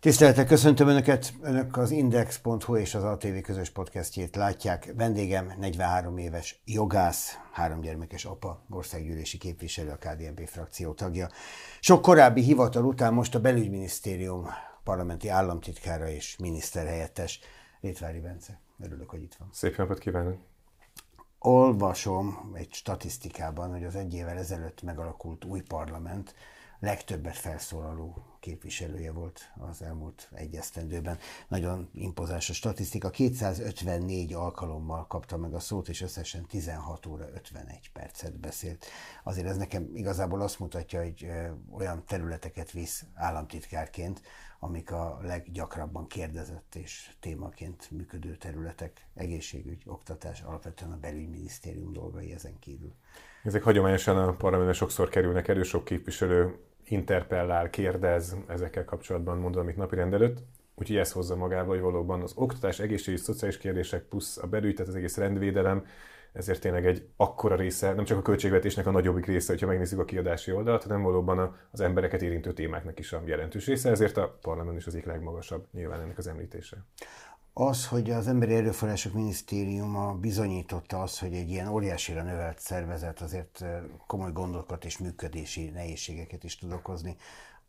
Tisztelettel köszöntöm Önöket! Önök az index.hu és az ATV közös podcastjét látják. Vendégem 43 éves jogász, 3 gyermekes apa, országgyűlési képviselő, a KDNP frakció tagja. Sok korábbi hivatal után most a Belügyminisztérium parlamenti államtitkára és miniszterhelyettes. Rétvári Bence, örülök, hogy itt van. Szép napot kívánok! Olvasom egy statisztikában, hogy az 1 évvel ezelőtt megalakult új parlament legtöbbet felszólaló képviselője volt az elmúlt 1 esztendőben. Nagyon impozáns a statisztika. 254 alkalommal kapta meg a szót, és összesen 16 óra 51 percet beszélt. Azért ez nekem igazából azt mutatja, hogy olyan területeket visz államtitkárként, amik a leggyakrabban kérdezett és témaként működő területek, egészségügy, oktatás, alapvetően a Belügyminisztérium dolgai ezen kívül. Ezek hagyományosan a parlamentben sokszor kerülnek elő, sok képviselő interpellál, kérdez ezekkel kapcsolatban, mondom, amit napirend előtt. Úgyhogy ez hozza magába, hogy valóban az oktatás, egészségügyi, szociális kérdések plusz a belügy, tehát az egész rendvédelem, ezért tényleg egy akkora része, nem csak a költségvetésnek a nagyobbik része, hogyha megnézzük a kiadási oldalt, hanem valóban az embereket érintő témáknak is a jelentős része, ezért a parlament is az egyik legmagasabb nyilván ennek az említése. Az, hogy az Emberi Erőforrások Minisztériuma bizonyította azt, hogy egy ilyen óriásira növelt szervezet azért komoly gondokat és működési nehézségeket is tud okozni,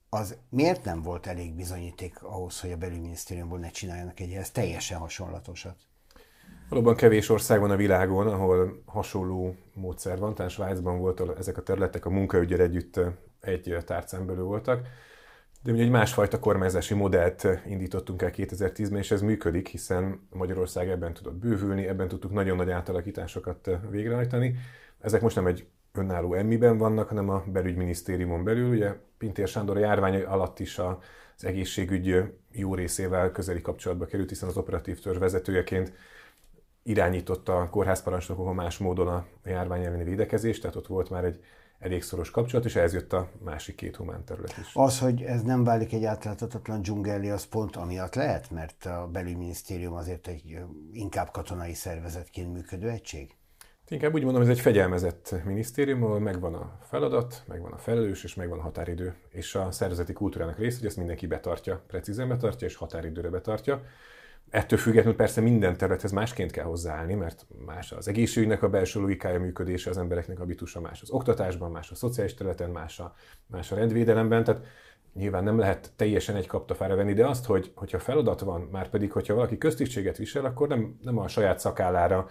az miért nem volt elég bizonyíték ahhoz, hogy a Belügyminisztériumból ne csináljanak egy ehhez teljesen hasonlatosat? Valóban kevés ország van a világon, ahol hasonló módszer van, tehát Svájcban voltak ezek a területek, a munkaügyel együtt egy tárcán belül voltak. De ugye egy másfajta kormányzási modellt indítottunk el 2010-ben, és ez működik, hiszen Magyarország ebben tudott bővülni, ebben tudtuk nagyon nagy átalakításokat végrehajtani. Ezek most nem egy önálló emmiben vannak, hanem a Belügyminisztériumon belül. Ugye Pintér Sándor járvány alatt is az egészségügy jó részével közeli kapcsolatba került, hiszen az operatív törzs vezetőjeként irányította a kórházparancsnokokon más módon a járvány elleni védekezést, tehát ott volt már egy elég szoros kapcsolat, és ehhez jött a másik 2 humán terület is. Az, hogy ez nem válik egy átláthatatlan dzsungelli, az pont amiatt lehet, mert a Belügyminisztérium azért egy inkább katonai szervezetként működő egység? Inkább úgy mondom, ez egy fegyelmezett minisztérium, ahol megvan a feladat, megvan a felelős, és megvan a határidő. És a szervezeti kultúrának része, hogy ezt mindenki betartja, precízen betartja, és határidőre betartja. Ettől függetlenül persze minden területhez másként kell hozzáállni, mert más az egészségügynek a belső logikája működése, az embereknek habitusa más az oktatásban, más a szociális területen, más a rendvédelemben, tehát nyilván nem lehet teljesen egy kaptafára venni, de azt, hogyha feladat van, már pedig, hogyha valaki köztisztséget visel, akkor nem a saját szakállára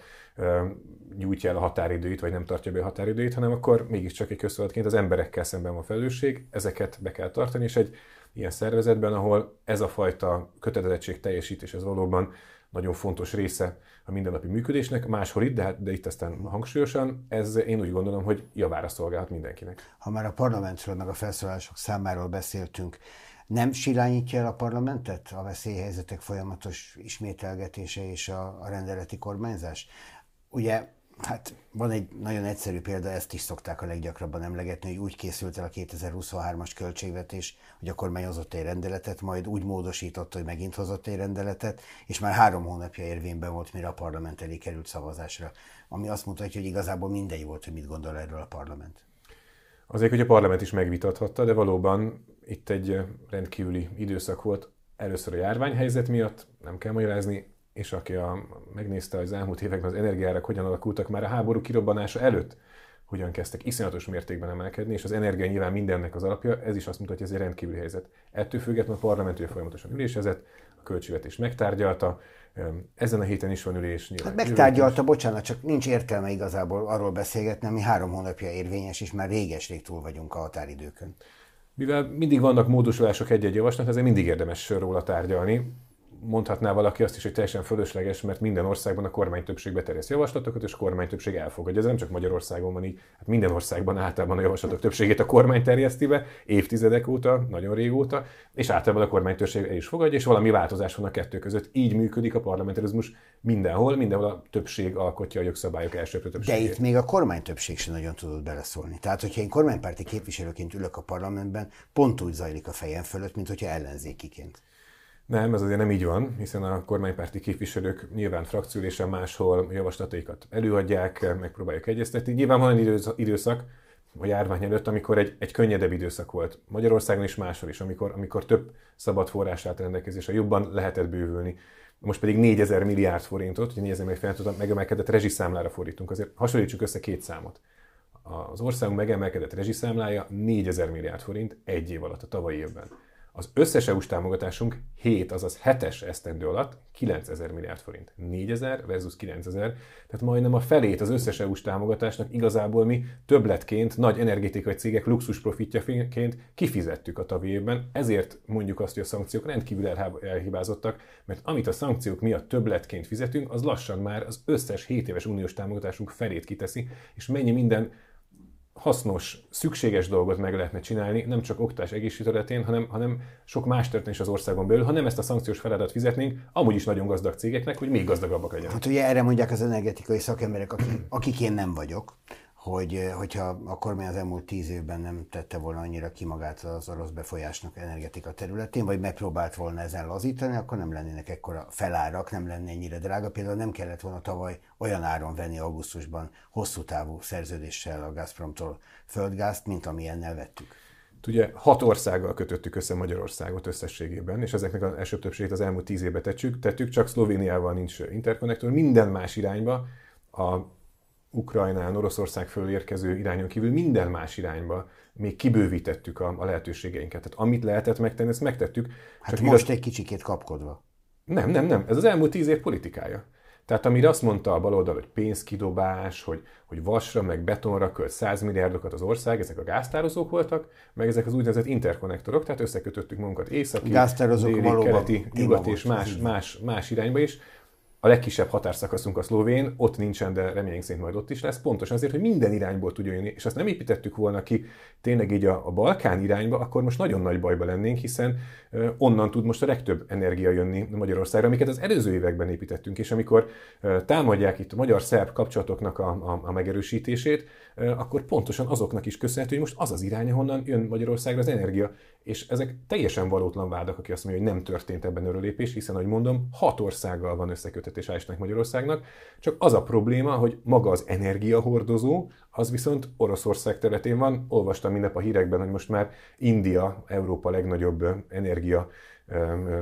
gyújtja el a határidőit, vagy nem tartja be a határidőit, hanem akkor mégiscsak egy közszolgálatként az emberekkel szemben van felelősség, ezeket be kell tartani, és egy ilyen szervezetben, ahol ez a fajta kötelezettség teljesítés, ez valóban nagyon fontos része a mindennapi működésnek, máshol itt, de itt aztán hangsúlyosan, ez én úgy gondolom, hogy javára szolgálhat mindenkinek. Ha már a parlamentről, meg a felszólalások számáról beszéltünk, nem silányítja el a parlamentet a veszélyhelyzetek folyamatos ismételgetése és a rendeleti kormányzás? Ugye, hát van egy nagyon egyszerű példa, ezt is szokták a leggyakrabban emlegetni, hogy úgy készült el a 2023-as költségvetés, hogy a kormány hozott egy rendeletet, majd úgy módosította, hogy megint hozott egy rendeletet, és már 3 hónapja érvényben volt, mire a parlament elé került szavazásra. Ami azt mutatja, hogy igazából mindegy volt, hogy mit gondol erről a parlament. Azért, hogy a parlament is megvitathatta, de valóban itt egy rendkívüli időszak volt. Először a járványhelyzet miatt, nem kell magyarázni, és aki megnézte az elmúlt években az energiárak hogyan alakultak már a háború kirobbanása előtt, hogyan kezdtek iszonyatos mértékben emelkedni, és az energia nyilván mindennek az alapja, ez is azt mutatja, hogy ez egy rendkívüli helyzet. Ettől függetlenül a parlament folyamatosan ülésezett, a költségvetés megtárgyalta, ezen a héten is van ülés. Hát megtárgyalta, bocsánat, csak nincs értelme igazából arról beszélgetni, ami 3 hónapja érvényes, és már réges-rég túl vagyunk a határidőkön. Mivel mindig vannak módosulások egy-egy javaslat, ezért mindig érdemes róla tárgyalni. mondhatná valaki azt is, hogy teljesen fölösleges, mert minden országban a kormány többség beterjesz javaslatokat, és a kormány többség elfogadja. Ez nem csak Magyarországon van így, hát minden országban általában a javaslatok többségét a kormány terjeszti be, évtizedek óta, nagyon régóta, és általában a kormány többség el is fogadja, és valami változás van a kettő között. Így működik a parlamentarizmus mindenhol a többség alkotja a jogszabályok elsőprő többségét. De itt még a kormány többség sem nagyon tudott beleszólni. Tehát, hogyha én kormánypárti képviselőként ülök a parlamentben, pont úgy zajlik a fejem fölött, mint hogyha ellenzékiként. Nem, ez azért nem így van, hiszen a kormánypárti képviselők nyilván frakcióülésen máshol javaslataikat előadják, megpróbáljuk egyeztetni. Nyilván van egy időszak a járvány előtt, amikor egy könnyedebb időszak volt. Magyarországon is máshol is, amikor több szabad forrás állt rendelkezésre, jobban lehetett bővülni. Most pedig 4000 milliárd forintot, ugye 4000 milliárd forintot megemelkedett rezsiszámlára fordítunk. Azért hasonlítsuk össze két számot. Az országunk megemelkedett rezsiszámlája 4000 milliárd forint egy év alatt, a tavalyi évben. Az összes EU-s támogatásunk 7, azaz 7-es esztendő alatt 9000 milliárd forint. 4000 versus 9000, tehát majdnem a felét az összes EU-s támogatásnak igazából mi többletként, nagy energetikai cégek luxus profitjaként kifizettük a tavalyi évben. Ezért mondjuk azt, hogy a szankciók rendkívül elhibázottak, mert amit a szankciók miatt többletként fizetünk, az lassan már az összes 7 éves uniós támogatásunk felét kiteszi, és mennyi minden hasznos, szükséges dolgot meg lehetne csinálni, nem csak oktatás egészségügy területén, hanem sok más történés az országon belül, ha nem ezt a szankciós feladatot fizetnénk, amúgy is nagyon gazdag cégeknek, hogy még gazdagabbak legyenek. Hát ugye erre mondják az energetikai szakemberek, akik én nem vagyok, hogyha a kormány az elmúlt 10 évben nem tette volna annyira ki magát az orosz befolyásnak energetika területén, vagy megpróbált volna ezen lazítani, akkor nem lennének ekkora felárak, nem lenne ennyire drága. Például nem kellett volna tavaly olyan áron venni augusztusban hosszú távú szerződéssel a Gazpromtól földgázt, mint amilyennel vettük. Ugye 6 országgal kötöttük össze Magyarországot összességében, és ezeknek az első többségét az elmúlt 10 évben tettük, csak Szlovéniával nincs interkonnektor, minden más irányba a Ukrajnán, Oroszország fölé érkező irányon kívül minden más irányba még kibővítettük a lehetőségeinket. Tehát amit lehetett megtenni, ezt megtettük. Hát csak most egy kicsikét kapkodva. Nem. Ez az elmúlt 10 év politikája. Tehát amire azt mondta a baloldal, hogy pénzkidobás, hogy vasra meg betonra költ 100 milliárdokat az ország, ezek a gáztározók voltak, meg ezek az úgynevezett interkonnektorok, tehát összekötöttük magunkat északi, déli, keleti, nyugati és más irányba is. A legkisebb határszakaszunk a szlovén, ott nincsen, de reményünk szerint majd ott is lesz, pontosan azért, hogy minden irányból tudjon jönni, és azt nem építettük volna ki tényleg így a Balkán irányba, akkor most nagyon nagy bajba lennénk, hiszen onnan tud most a legtöbb energia jönni Magyarországra, amiket az előző években építettünk, és amikor támadják itt a magyar-szerb kapcsolatoknak a megerősítését, akkor pontosan azoknak is köszönhető, hogy most az az irány, honnan jön Magyarországra az energia, és ezek teljesen valótlan vádak, aki azt mondja, hogy nem történt ebben örölépés, hiszen, ahogy mondom, 6 országgal van összekötetés Magyarországnak, csak az a probléma, hogy maga az energiahordozó, az viszont Oroszország területén van. Olvastam mindnap a hírekben, hogy most már India Európa legnagyobb energia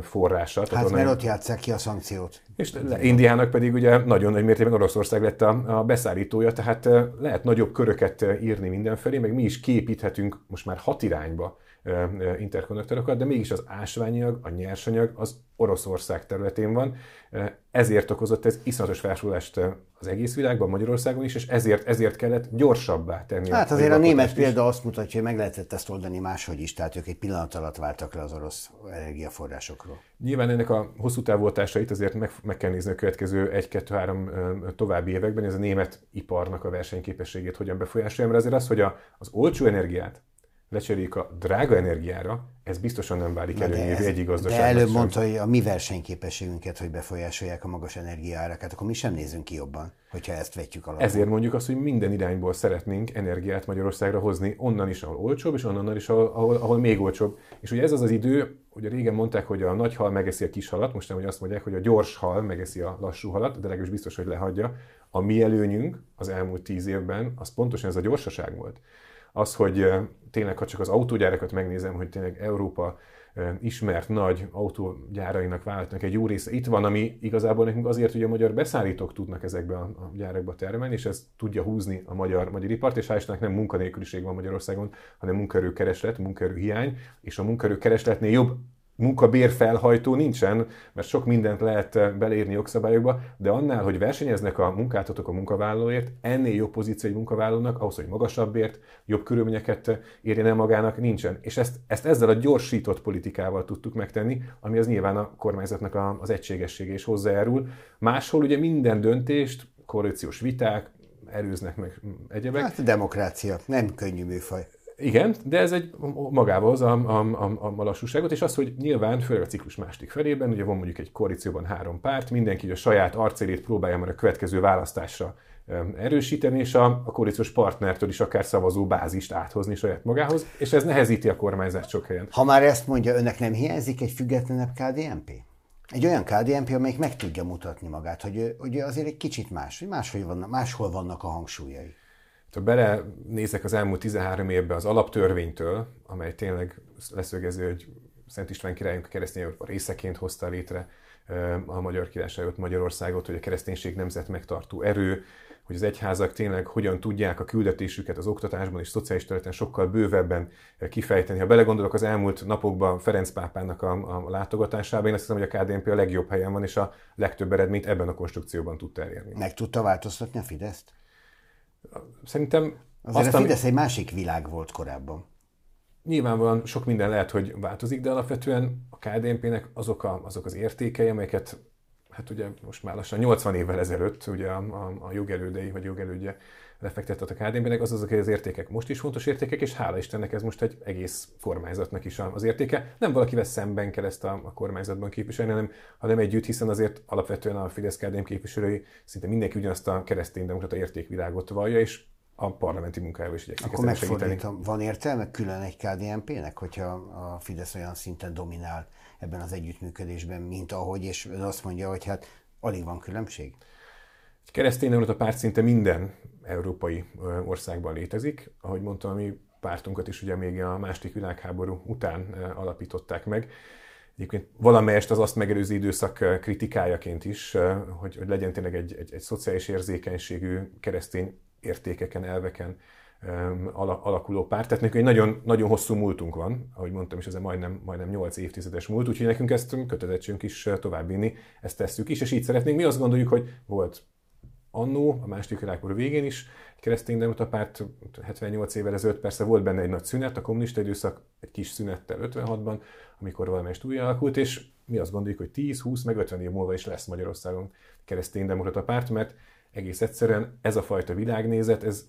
forrása. Hát mert ott játsszák ki a szankciót. És Indiának pedig ugye nagyon nagy mértékben Oroszország lett a beszállítója, tehát lehet nagyobb köröket írni mindenfelé, meg mi is képíthetünk most már 6 irányba interkonnektorokat, de mégis az ásványanyag, a nyersanyag az Oroszország területén van. Ezért okozott ez iszonyatos felsúlást az egész világban, Magyarországon is, és ezért kellett gyorsabbá tenni. Hát azért a német példa azt mutatja, hogy meg lehetett ezt oldani máshogy is, tehát ők egy pillanat alatt váltak le az orosz energiaforrásokról. Nyilván ennek a hosszú távú hatásait azért meg kell nézni a következő 1-2-3 további években, ez a német iparnak a versenyképességét hogyan befolyásolja, mert azért az, hogy az olcsó energiát lecseréljük a drága energiára, ez biztosan nem válik előnyévé egyik gazdaságban. De előbb mondta, hogy a mi versenyképességünket, hogy befolyásolják a magas energiaárakat, akkor mi sem nézünk ki jobban, hogyha ezt vetjük alapul. Ezért mondjuk azt, hogy minden irányból szeretnénk energiát Magyarországra hozni, onnan is, ahol olcsóbb, és onnan is, ahol még olcsóbb. És ugye ez az az idő, ugye régen mondták, hogy a nagy hal megeszi a kis halat, most nem, hogy azt mondják, hogy a gyors hal megeszi a lassú halat, de legalábbis biztos, hogy lehagyja. A mi előnyünk az elmúlt 10 évben, az pontosan ez a gyorsaság volt. Az, hogy tényleg, ha csak az autógyárakat megnézem, hogy tényleg Európa ismert nagy autógyárainak, vállalatnak egy jó része itt van, ami igazából nekünk azért, hogy a magyar beszállítók tudnak ezekbe a gyárakba termelni, és ez tudja húzni a magyar ipart, és hál' nem munkanélküliség van Magyarországon, hanem munkaerőkereslet, munkaerőhiány, és a munkaerőkeresletnél jobb munkabérfelhajtó nincsen, mert sok mindent lehet beleírni jogszabályokba, de annál, hogy versenyeznek a munkáltatók a munkavállalóért, ennél jobb pozíció egy munkavállalónak, ahhoz, hogy magasabbért, jobb körülményeket érjen el magának, nincsen. És ezt ezzel a gyorsított politikával tudtuk megtenni, ami az nyilván a kormányzatnak az egységessége is hozzájárul. Máshol ugye minden döntést, koalíciós viták, erőznek meg egyebek. Hát a demokrácia, nem könnyű műfaj. Igen, de ez egy magával hozza a lassúságot, és az, hogy nyilván, főleg a ciklus második felében, ugye van mondjuk egy koalícióban 3 párt, mindenki a saját arcélét próbálja már a következő választásra erősíteni, és a koalíciós partnertől is akár szavazó bázist áthozni saját magához, és ez nehezíti a kormányzást sok helyen. Ha már ezt mondja, önnek nem hiányzik egy függetlenebb KDNP? Egy olyan KDNP, amelyik meg tudja mutatni magát, hogy azért egy kicsit más, hogy máshol vannak a hangsúlyai. Ha belenézek az elmúlt 13 évben az alaptörvénytől, amely tényleg leszögező, hogy Szent István királyunk a keresztény Európa részeként hozta létre a magyar királyságot, Magyarországot, hogy a kereszténység nemzet megtartó erő, hogy az egyházak tényleg hogyan tudják a küldetésüket az oktatásban és szociális területen sokkal bővebben kifejteni. Ha belegondolok az elmúlt napokban Ferenc pápának a látogatásába, én azt hiszem, hogy a KDNP a legjobb helyen van, és a legtöbb eredményt ebben a konstrukcióban tudta elérni. Meg tudta változtatni a Fideszt? Szerintem azért a Fidesz egy másik világ volt korábban. Nyilvánvalóan sok minden lehet, hogy változik, de alapvetően a KDNP-nek azok az értékei, amelyeket hát ugye most már lassan 80 évvel ezelőtt ugye a jogelődei vagy jogelődje lefektetett a KDNP-nek, azok az értékek most is fontos értékek, és hála Istennek ez most egy egész kormányzatnak is az értéke. Nem valakivel szemben kell ezt a kormányzatban képviselni, hanem együtt, hiszen azért alapvetően a Fidesz-KDNP képviselői szinte mindenki ugyanazt a kereszténydemokrata értékvilágot vallja, és a parlamenti munkájába is igyekszik ezt segíteni. Akkor van értelme külön egy KDNP-nek, hogyha a Fidesz olyan szinten dominál ebben az együttműködésben, mint ahogy, és azt mondja, hogy hát alig van különbség? Egy kereszténydemokrata párt szinte minden európai országban létezik. Ahogy mondtam, mi pártunkat is ugye még a II. Világháború után alapították meg. Egyébként valamelyest az azt megelőző időszak kritikájaként is, hogy legyen tényleg egy szociális érzékenységű, keresztény értékeken, elveken alakuló párt. Tehát nekünk egy nagyon, nagyon hosszú múltunk van, ahogy mondtam is, ez majdnem 8 évtizedes múlt, úgyhogy nekünk ezt kötelezettségünk is továbbvinni, ezt tesszük is, és így szeretnénk. Mi azt gondoljuk, hogy volt annó, a második világháború végén is egy kereszténydemokrata párt, 78 évvel ezelőtt persze volt benne egy nagy szünet, a kommunista időszak egy kis szünettel 56-ban, amikor valamelyest újra alakult, és mi azt gondoljuk, hogy 10-20 meg 50 év múlva is lesz Magyarországon kereszténydemokrata párt, mert egész egyszerűen ez a fajta világnézet, ez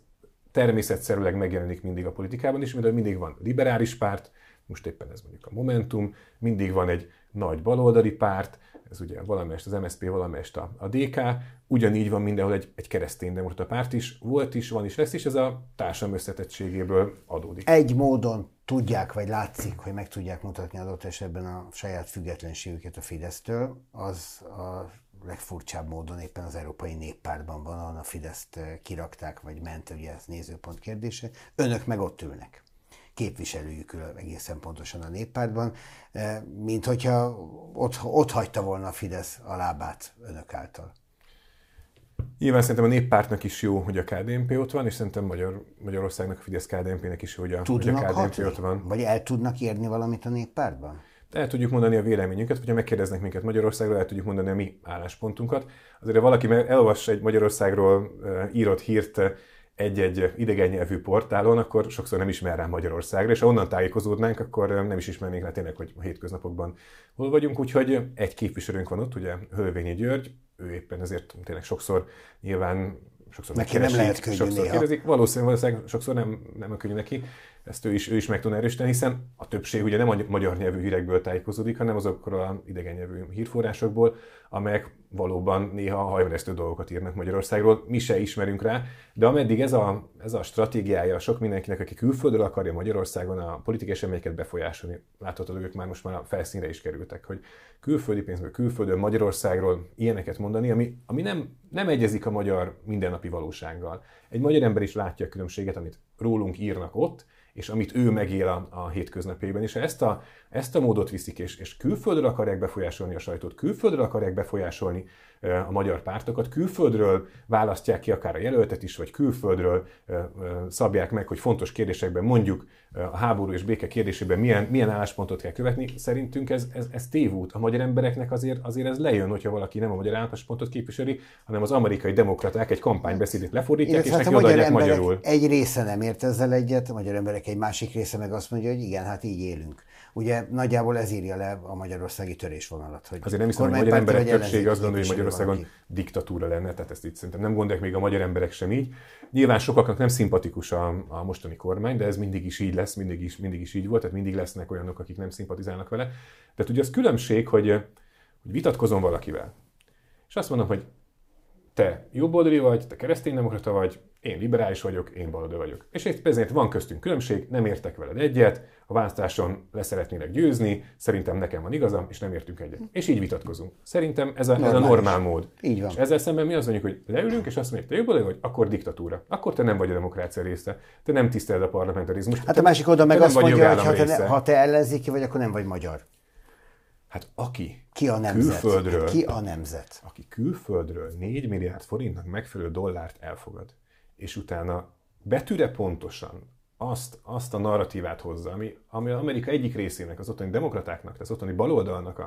természetszerűleg megjelenik mindig a politikában is, mert mindig van liberális párt, most éppen ez mondjuk a Momentum, mindig van egy nagy baloldali párt, ez ugye valamelyest az MSZP, valamelyest a DK, ugyanígy van mindenhol egy kereszténydemokrata párt is, volt is, van is, lesz is, ez a társadalom összetettségéből adódik. Egy módon tudják, vagy látszik, hogy meg tudják mutatni adott esetben a saját függetlenségüket a Fidesztől, az a legfurcsább módon éppen az Európai Néppártban van, ahol a Fideszt kirakták, vagy ment, ugye ez nézőpont kérdése, önök meg ott ülnek. Képviselőjükről egészen pontosan a Néppártban, mint hogyha ott hagyta volna a Fidesz a lábát önök által. Nyilván szerintem a Néppártnak is jó, hogy a KDNP ott van, és szerintem Magyarországnak a Fidesz-KDNP-nek is jó, hogy a KDNP hatni? Ott van. Vagy el tudnak érni valamit a Néppártban? El tudjuk mondani a véleményünket, hogyha megkérdeznek minket Magyarországról, el tudjuk mondani a mi álláspontunkat. Azért, ha valaki elolvas egy Magyarországról írott hírt, egy-egy idegen nyelvű portálon, akkor sokszor nem ismer rá Magyarországra, és ha onnan tájékozódnánk, akkor nem is ismernénk rá tényleg, hogy a hétköznapokban hol vagyunk. Úgyhogy egy képviselőnk van ott, ugye Hölvényi György, ő éppen ezért tényleg sokszor nyilván sokszor megkeresik, valószínűleg sokszor nem könnyű neki, ezt ő is meg tudna erősíteni, hiszen a többség ugye nem a magyar nyelvű hírekből tájékozódik, hanem azokról az idegen nyelvű hírforrásokból, amelyek valóban néha hajmeresztő dolgokat írnak Magyarországról, mi se ismerünk rá, de ameddig ez a stratégiája sok mindenkinek, aki külföldről akarja Magyarországon a politikai eseményeket befolyásolni, láthatod, ők már most már a felszínre is kerültek, hogy külföldi pénzből, külföldön, Magyarországról ilyeneket mondani, ami nem egyezik a magyar mindennapi valósággal. Egy magyar ember is látja a különbséget, amit rólunk írnak ott, és amit ő megél a hétköznapjaiban. És ha ezt a módot viszik, és külföldről akarják befolyásolni a sajtót, külföldről akarják befolyásolni a magyar pártokat. Külföldről választják ki akár a jelöltet is, vagy külföldről szabják meg, hogy fontos kérdésekben, mondjuk a háború és béke kérdésében milyen álláspontot kell követni. Szerintünk ez tévút. A magyar embereknek azért ez lejön, hogyha valaki nem a magyar álláspontot képviseli, hanem az amerikai demokraták egy kampánybeszédét lefordítják, és neki odaadják magyarul. Egy része nem ért ezzel egyet, a magyar emberek egy másik része meg azt mondja, hogy igen, hát így élünk. Ugye nagyjából ez írja le a magyarországi törésvonalat. Hogy azért nem hiszem, hogy a magyar emberek többsége azt gondolja, hogy Magyarországon diktatúra lenne, tehát ezt így szerintem nem gondolják még a magyar emberek sem így. Nyilván sokaknak nem szimpatikus a mostani kormány, de ez mindig is így lesz, mindig is így volt, tehát mindig lesznek olyanok, akik nem szimpatizálnak vele. De ugye az különbség, hogy vitatkozom valakivel, és azt mondom, hogy te jobboldali vagy, te kereszténydemokrata vagy, én liberális vagyok, én baloldali vagyok. És ezért van köztünk különbség, nem értek veled egyet, a választáson leszeretnének győzni, szerintem nekem van igazam, és nem értünk egyet. És így vitatkozunk. Szerintem ez a normál mód. Így van. És ezzel szemben mi azt mondjuk, hogy leülünk, és azt mondjuk, te jobboldali vagy, akkor diktatúra. Akkor te nem vagy a demokrácia része, te nem tiszteled a parlamentarizmust. Hát a másik oldal meg azt mondja, hogy ha te ellenzéki vagy, akkor nem vagy magyar. Hát aki Ki a nemzet? Aki külföldről 4 milliárd forintnak megfelelő dollárt elfogad, és utána betűre pontosan azt a narratívát hozza, ami az Amerika egyik részének, az ottani demokratáknak, az ottani baloldalnak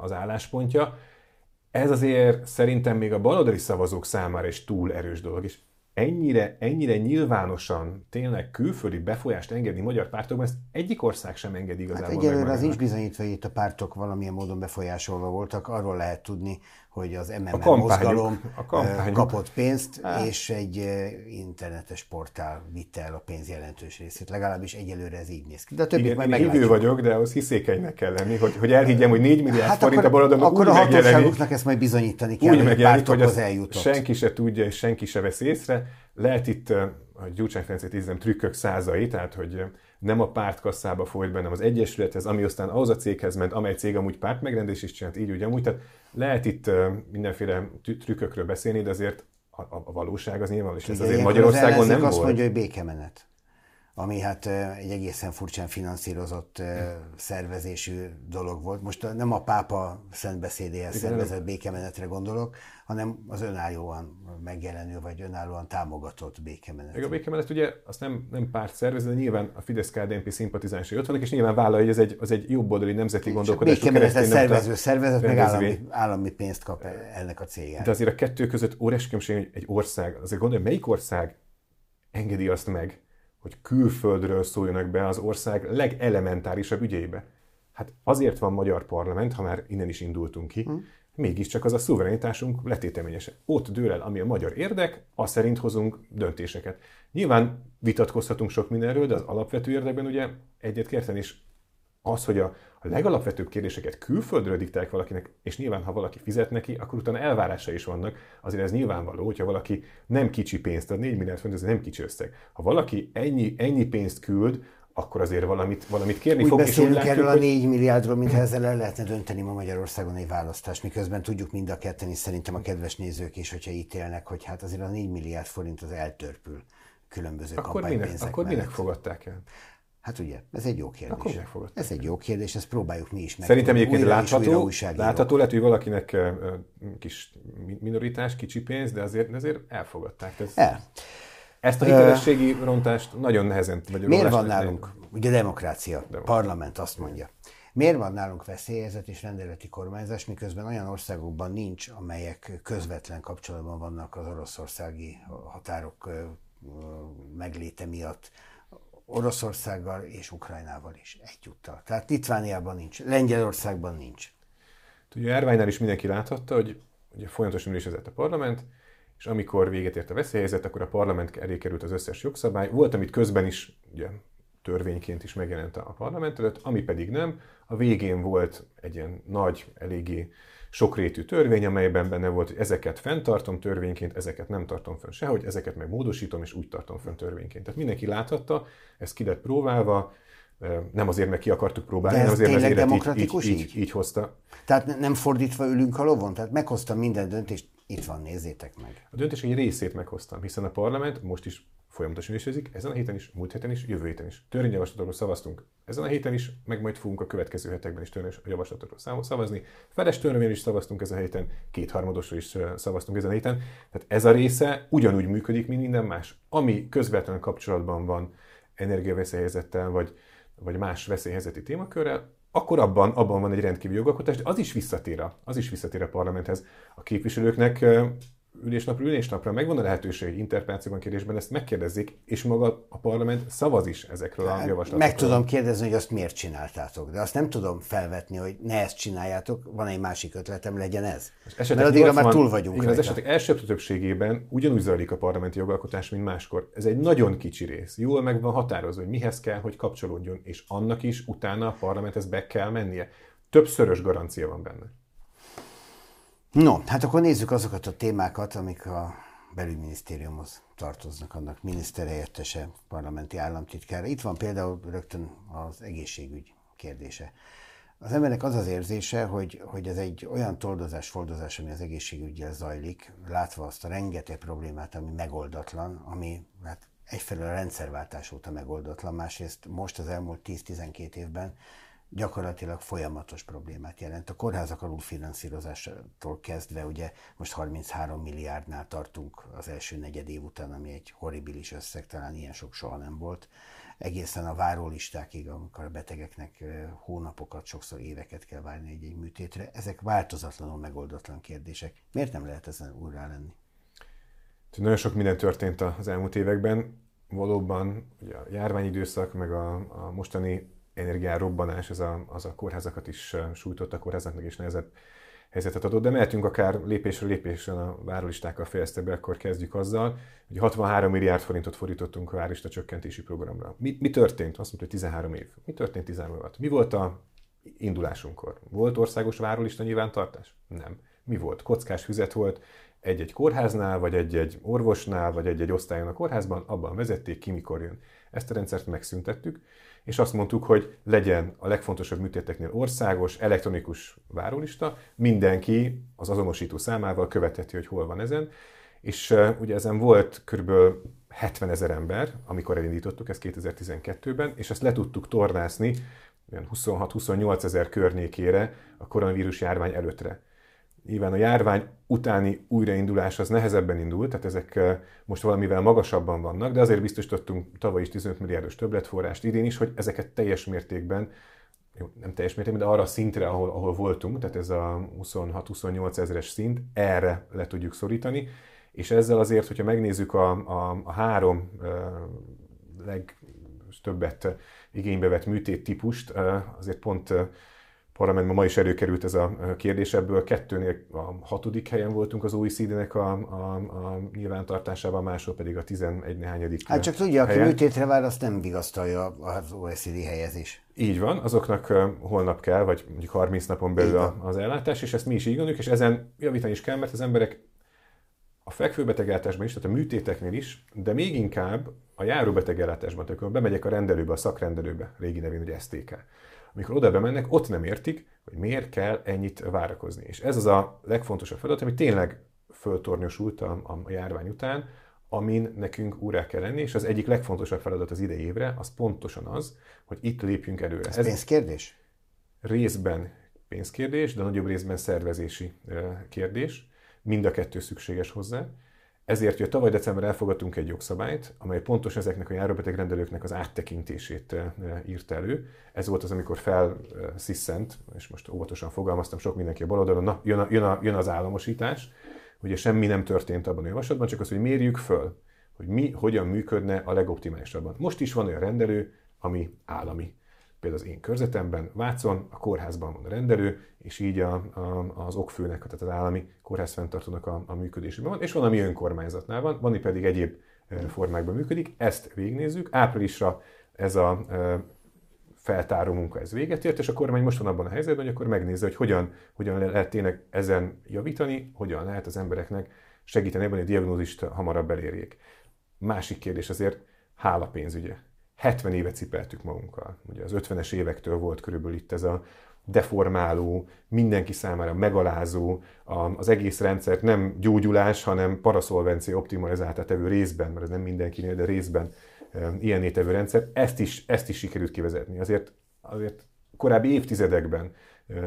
az álláspontja, ez azért szerintem még a baloldali szavazók számára is túl erős dolog. És ennyire nyilvánosan tényleg külföldi befolyást engedni magyar pártokban, ezt egyik ország sem engedi igazából. Hát egyelőre az nincs bizonyítva, hogy itt a pártok valamilyen módon befolyásolva voltak, arról lehet tudni, hogy az MMM mozgalom kapott pénzt, és egy internetes portál vitte el a pénz jelentős részét. Legalábbis egyelőre ez így néz ki. De a többit majd meglátjuk. Hívő vagyok, de ahhoz hiszékenynek kell lenni, hogy elhiggyem, hogy 4 milliárd forint a baloldalnak úgy megjelenik. Akkor a hatóságoknak ezt majd bizonyítani kell, hogy a pártokhoz eljutott. Senki se tudja, és senki se veszi észre. Lehet itt, hogy Gyurcsány Ferencét idézem, trükkök százai, tehát hogy nem a pártkasszába folyt bennem az egyesülethez, ami aztán ahhoz a céghez ment, amely cég amúgy pártmegrendelést is csinált, így úgy amúgy. Tehát lehet itt mindenféle trükkökről beszélni, de azért a valóság az nyilván, és ez azért Magyarországon nem volt. Azt mondja, hogy békemenet, ami hát egy egészen furcsán finanszírozott szervezésű dolog volt. Most nem a pápa szentbeszédéhez szervezett békemenetre gondolok, hanem az önállóan megjelenő, vagy önállóan támogatott békemenet. A békemenet ugye azt nem párt szervezet, de nyilván a Fidesz-KDNP szimpatizánsai ott vannak, és nyilván vállalja, hogy ez egy jobboldali nemzeti gondolkodású keresztény. A szervező szervezet, meg állami pénzt kap ennek a cégnek. De azért a kettő között óriási különbség, hogy egy ország, azért gondolja, melyik ország engedi azt meg, hogy külföldről szóljanak be az ország legelementárisabb ügyeibe. Hát azért van magyar parlament, ha már innen is indultunk ki, mégiscsak az a szuverenitásunk letéteményese. Ott dől el, ami a magyar érdek, az szerint hozunk döntéseket. Nyilván vitatkozhatunk sok mindenről, de az alapvető érdekben ugye egyet kérten is az, hogy a legalapvetőbb kérdéseket külföldről diktálják valakinek, és nyilván, ha valaki fizet neki, akkor utána elvárása is vannak. Azért ez nyilvánvaló, hogyha valaki nem kicsi pénzt ad, 4 milliárd forint, ez nem kicsi összeg. Ha valaki ennyi pénzt küld, akkor azért valamit kérni fog. Úgy beszélünk erről a 4 milliárdról, mintha ezzel el lehetne dönteni ma Magyarországon egy választást, miközben tudjuk mind a ketten, és szerintem a kedves nézők is, hogyha ítélnek, hogy hát azért a 4 milliárd forint az eltörpül különböző kampánypénzek. Akkor minek fogadták el? Hát ugye, ez egy jó kérdés. Ez egy jó kérdés, ezt próbáljuk mi is meg. Szerintem egyébként látható lehet, hogy valakinek kis minoritás, kicsi pénz, de azért elfogadták. Ezt a hitelességi rontást nagyon nehezen... Miért van nálunk, ugye demokrácia, parlament azt mondja, miért van nálunk veszélyhelyzet és rendeleti kormányzás, miközben olyan országokban nincs, amelyek közvetlen kapcsolatban vannak az oroszországi határok megléte miatt, Oroszországgal és Ukrajnával is egyúttal. Tehát Litvániában nincs, Lengyelországban nincs. Ugye Járványnál is mindenki láthatta, hogy ugye folyamatosan ülésezett a parlament, és amikor véget ért a veszélyhelyzet, akkor a parlament elé került az összes jogszabály. Volt, amit közben is, ugye, törvényként is megjelent a parlament előtt, ami pedig nem. A végén volt egy ilyen nagy, eléggé sokrétű törvény, amelyben benne volt, hogy ezeket fenntartom törvényként, ezeket nem tartom fönn sehogy, ezeket meg módosítom, és úgy tartom fönn törvényként. Tehát mindenki láthatta, ez ki lett próbálva, nem azért, mert ki akartuk próbálni, hanem azért, mert demokratikus így hozta. Tehát nem fordítva ülünk a lovon? Tehát meghoztam minden döntést, itt van, nézzétek meg. A döntés egy részét meghoztam, hiszen a parlament most is folyamatosan ülésezik, ezen a héten is, múlt héten is, jövő héten is. Törvényjavaslatokról szavaztunk ezen a héten is, meg majd fogunk a következő hetekben is törvényjavaslatokról szavazni. Feles törvényről is szavaztunk ezen a héten, kétharmadosról is szavaztunk ezen a héten. Tehát ez a része ugyanúgy működik, mint minden más. Ami közvetlen kapcsolatban van energiaveszélyhelyzettel, vagy más veszélyhelyzeti témakörrel, akkor abban van egy rendkívüli jogalkotás, de az is visszatér a parlamenthez. A képviselőknek ülésnapra megvan a lehetőség, hogy interpellációban, kérdésben ezt megkérdezzék, és maga a parlament szavaz is ezekről a javaslatokról. Meg tudom kérdezni, hogy azt miért csináltátok, de azt nem tudom felvetni, hogy ne ezt csináljátok, van egy másik ötletem, legyen ez. Mert addigra már túl vagyunk. Igen, az esetek elsőprő többségében ugyanúgy zajlik a parlamenti jogalkotás, mint máskor. Ez egy nagyon kicsi rész. Jól meg van határozva, hogy mihez kell, hogy kapcsolódjon, és annak is utána a parlamenthez be kell mennie. Többszörös garancia van benne. No, hát akkor nézzük azokat a témákat, amik a belügyminisztériumhoz tartoznak, annak miniszterhelyettese, parlamenti államtitkára. Itt van például rögtön az egészségügy kérdése. Az embernek az az érzése, hogy ez egy olyan toldozás, ami az egészségügyel zajlik, látva azt a rengeteg problémát, ami megoldatlan, ami hát egyfelől a rendszerváltás óta megoldatlan, másrészt most az elmúlt 10-12 évben gyakorlatilag folyamatos problémát jelent. A kórházak alulfinanszírozásától kezdve, ugye most 33 milliárdnál tartunk az első negyed év után, ami egy horribilis összeg, talán ilyen sok soha nem volt. Egészen a várólistákig, amikor a betegeknek hónapokat, sokszor éveket kell várni egy műtétre. Ezek változatlanul megoldatlan kérdések. Miért nem lehet ezen úrrá lenni? Nagyon sok minden történt az elmúlt években. Valóban ugye a járványidőszak, meg a mostani energiárobbanás, az a kórházakat is sújtott, a kórházaknak is nehezebb helyzetet adott, de mehetünk akár lépésről lépésre, a várólistákkal fejezte be, akkor kezdjük azzal, hogy 63 milliárd forintot fordítottunk a várólista csökkentési programra. Mi történt? Azt mondta, hogy 13 év. Mi történt 13 év alatt? Mi volt a indulásunkkor? Volt országos várólista nyilvántartás? Nem. Mi volt? Kockás füzet volt egy-egy kórháznál, vagy egy-egy orvosnál, vagy egy-egy osztályon a kórházban, abban vezették ki, mikor jön. Ezt a rendszert megszüntettük, és azt mondtuk, hogy legyen a legfontosabb műtéteknél országos, elektronikus várólista, mindenki az azonosító számával követheti, hogy hol van ezen, és ugye ezen volt kb. 70 000 ember, amikor elindítottuk, ezt 2012-ben, és ezt le tudtuk tornászni 26-28 000 környékére a koronavírus járvány előttre. Nyilván a járvány utáni újraindulás az nehezebben indult, tehát ezek most valamivel magasabban vannak, de azért biztosítottunk tavaly is 15 milliárdos többletforrást, idén is, hogy ezeket teljes mértékben, nem teljes mértékben, de arra a szintre, ahol voltunk, tehát ez a 26-28 000-es szint, erre le tudjuk szorítani, és ezzel azért, hogyha megnézzük a három legtöbbet igénybe vett műtéttípust, azért pont parlamentben ma is előkerült ez a kérdés, ebből kettőnél a 6. helyen voltunk az OECD-nek a nyilvántartásában, máshol pedig a 11. Hát csak tudja, aki műtétre vár, azt nem vigasztalja az OECD helyezés. Így van, azoknak holnap kell, vagy mondjuk 30 napon belül az ellátás, és ezt mi is így gondoljuk, és ezen javítani is kell, mert az emberek a fekvőbetegellátásban is, tehát a műtéteknél is, de még inkább a járóbetegellátásban, tehát amikor bemegyek a rendelőbe, a szakrendelőbe, régi nevén ugye STK. Amikor oda bemennek, ott nem értik, hogy miért kell ennyit várakozni. És ez az a legfontosabb feladat, ami tényleg föltornyosult a járvány után, amin nekünk úrrá kell lenni, és az egyik legfontosabb feladat az idei évre, az pontosan az, hogy itt lépjünk előre. Ez pénzkérdés? Részben pénzkérdés, de nagyobb részben szervezési kérdés. Mind a kettő szükséges hozzá. Ezért, hogy tavaly december elfogadtunk egy jogszabályt, amely pontosan ezeknek a járóbetegrendelőknek az áttekintését írt elő. Ez volt az, amikor felsziszent, és most óvatosan fogalmaztam, sok mindenki a bal oldalon, na, jön az államosítás. Ugye semmi nem történt abban a javaslatban, csak az, hogy mérjük föl, hogy mi hogyan működne a legoptimálisabban. Most is van olyan rendelő, ami állami. Például az én körzetemben, Vácon, a kórházban van a rendelő, és így az okfőnek, tehát az állami kórházfenntartónak a működésében van, és van, ami önkormányzatnál van, van, ami pedig egyéb formákban működik. Ezt végignézzük. Áprilisra ez a feltáró munka ez véget ért, és a kormány most van abban a helyzetben, hogy akkor megnézze, hogy hogyan lehet tényleg ezen javítani, hogyan lehet az embereknek segíteni ebben, hogy a diagnózist hamarabb elérjék. Másik kérdés azért, hála pénzügye. 70 évet cipeltük magunkkal. Ugye az 50-es évektől volt körülbelül itt ez a deformáló, mindenki számára megalázó, az egész rendszert nem gyógyulás, hanem paraszolvencia optimalizáltá tevő részben, mert ez nem mindenkinél, de részben ilyenné tevő rendszer, ezt is sikerült kivezetni. Azért korábbi évtizedekben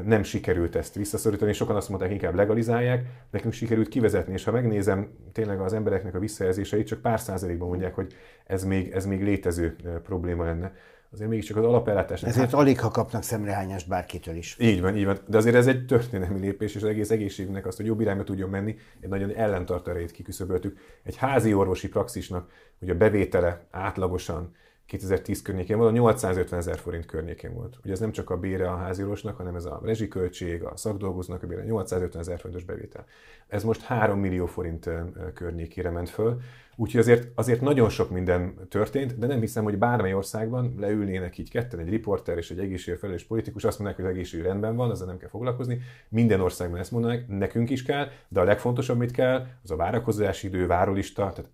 nem sikerült ezt visszaszorítani, sokan azt mondták, inkább legalizálják, nekünk sikerült kivezetni, és ha megnézem tényleg az embereknek a visszajelzéseit, csak pár százalékban mondják, hogy ez még létező probléma lenne. Azért mégiscsak az alapellátás... Ezért alig, ha kapnak szemrehányást bárkitől is. Így van. De azért ez egy történelmi lépés, és az egész egészségügynek azt, hogy jobb irányba tudjon menni, egy nagyon ellentartó erejét kiküszöböltük. Egy házi orvosi praxisnak, hogy a bevétele átlagosan 2010 környékén volt, a 850 000 forint környékén volt. Ugye ez nem csak a bére a házi orvosnak, hanem ez a rezsiköltség, a szakdolgozónak a bére, 850 000 forintos bevétel. Ez most 3 millió forint környékére ment föl. Úgyhogy azért nagyon sok minden történt, de nem hiszem, hogy bármely országban leülnének így ketten, egy riporter és egy egészségfelelős politikus, azt mondják, hogy az egészség rendben van, ezzel nem kell foglalkozni. Minden országban ezt mondanak, nekünk is kell, de a legfontosabb, amit kell, az a várakozási idő, várólista, tehát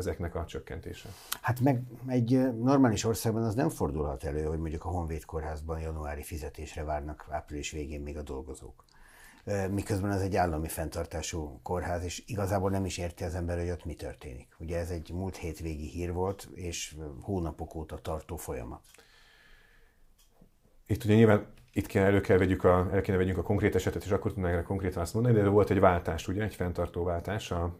ezeknek a csökkentése. Hát meg egy normális országban az nem fordulhat elő, hogy mondjuk a Honvéd Kórházban januári fizetésre várnak április végén még a dolgozók. Miközben ez egy állami fenntartású kórház, és igazából nem is érti az ember, hogy ott mi történik. Ugye ez egy múlt hétvégi hír volt, és hónapok óta tartó folyamat. Itt ugye nyilván el kéne vegyünk a konkrét esetet, és akkor tudnánk rá konkrét azt mondani, de volt egy váltás, ugye, egy fenntartó váltás, a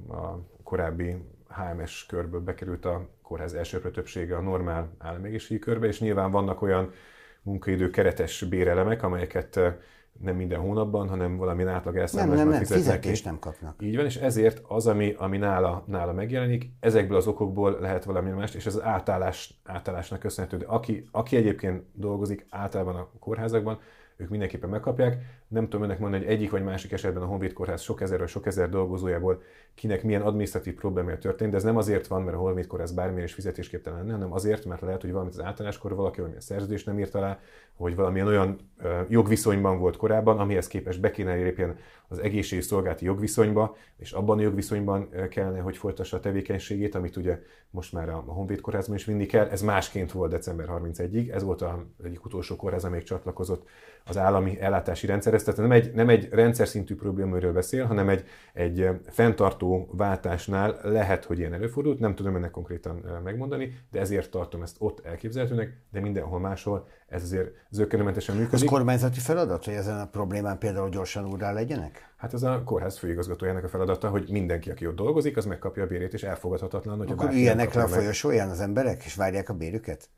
korábbi HMS körből bekerült a kórház elsőprő többsége a normál állami egészségügyi körbe, és nyilván vannak olyan munkaidő keretes bérelemek, amelyeket nem minden hónapban, hanem valamilyen átlag elszámolásban fizetést nem kapnak. Így van, és ezért az, ami nála megjelenik, ezekből az okokból lehet valami más, és ez az átállásnak köszönhető. De aki egyébként dolgozik általában a kórházakban, ők mindenképpen megkapják. Nem tudom önnek mondani, hogy egyik vagy másik esetben a Honvéd Kórház sok ezer dolgozójából kinek milyen adminisztratív problémája történt, de ez nem azért van, mert a Honvéd Kórház bármilyen is fizetésképtelen lenne, hanem azért, mert lehet, hogy valamit az általáskor valaki valamilyen szerződést nem írt alá, hogy valamilyen olyan jogviszonyban volt korábban, amihez képest be kéne lépjen az egészségügyi szolgálati jogviszonyba, és abban a jogviszonyban kellene, hogy folytassa a tevékenységét, amit ugye most már a Honvéd Kórházban is vinni kell. Ez másként volt december 31-ig, ez volt az egyik utolsó kórház, amelyik csatlakozott az állami ellátási rendszerhez. Tehát nem egy rendszer szintű problémáról beszél, hanem egy fenntartó váltásnál lehet, hogy ilyen előfordult, nem tudom ennek konkrétan megmondani, de ezért tartom ezt ott elképzelhetőnek, de mindenhol máshol ez azért zökkenőmentesen működik. Ez kormányzati feladat, hogy ezen a problémán például gyorsan úrrá legyenek? Hát ez a kórház főigazgatójának a feladata, hogy mindenki, aki ott dolgozik, az megkapja a bérét, és elfogadhatatlan, hogy akkor üljenek le a folyosóján az emberek, és várják a bérüket?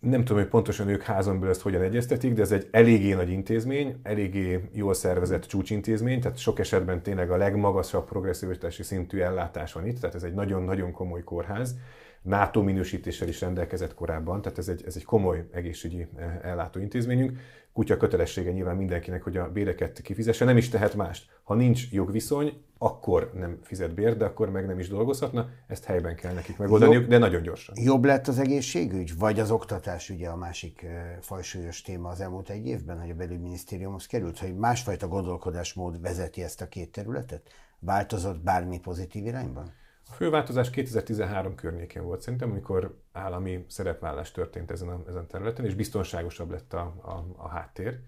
Nem tudom, hogy pontosan ők házon belül ezt hogyan egyeztetik, de ez egy eléggé nagy intézmény, eléggé jól szervezett csúcsintézmény, tehát sok esetben tényleg a legmagasabb progresszivitási szintű ellátás van itt, tehát ez egy nagyon-nagyon komoly kórház, NATO minősítéssel is rendelkezett korábban, tehát ez egy komoly egészségügyi ellátó intézményünk. Kutya kötelessége nyilván mindenkinek, hogy a béreket kifizesse, nem is tehet mást. Ha nincs jogviszony, akkor nem fizet bért, de akkor meg nem is dolgozhatna, ezt helyben kell nekik megoldaniuk, de nagyon gyorsan. Jobb lett az egészségügy, vagy az oktatás ugye a másik fajsúlyos téma az elmúlt egy évben, hogy a Belügyminisztériumhoz került, hogy másfajta gondolkodásmód vezeti ezt a két területet? Változott bármi pozitív irányban? A főváltozás 2013 környékén volt szerintem, amikor állami szerepvállalás történt ezen a területen, és biztonságosabb lett a háttér.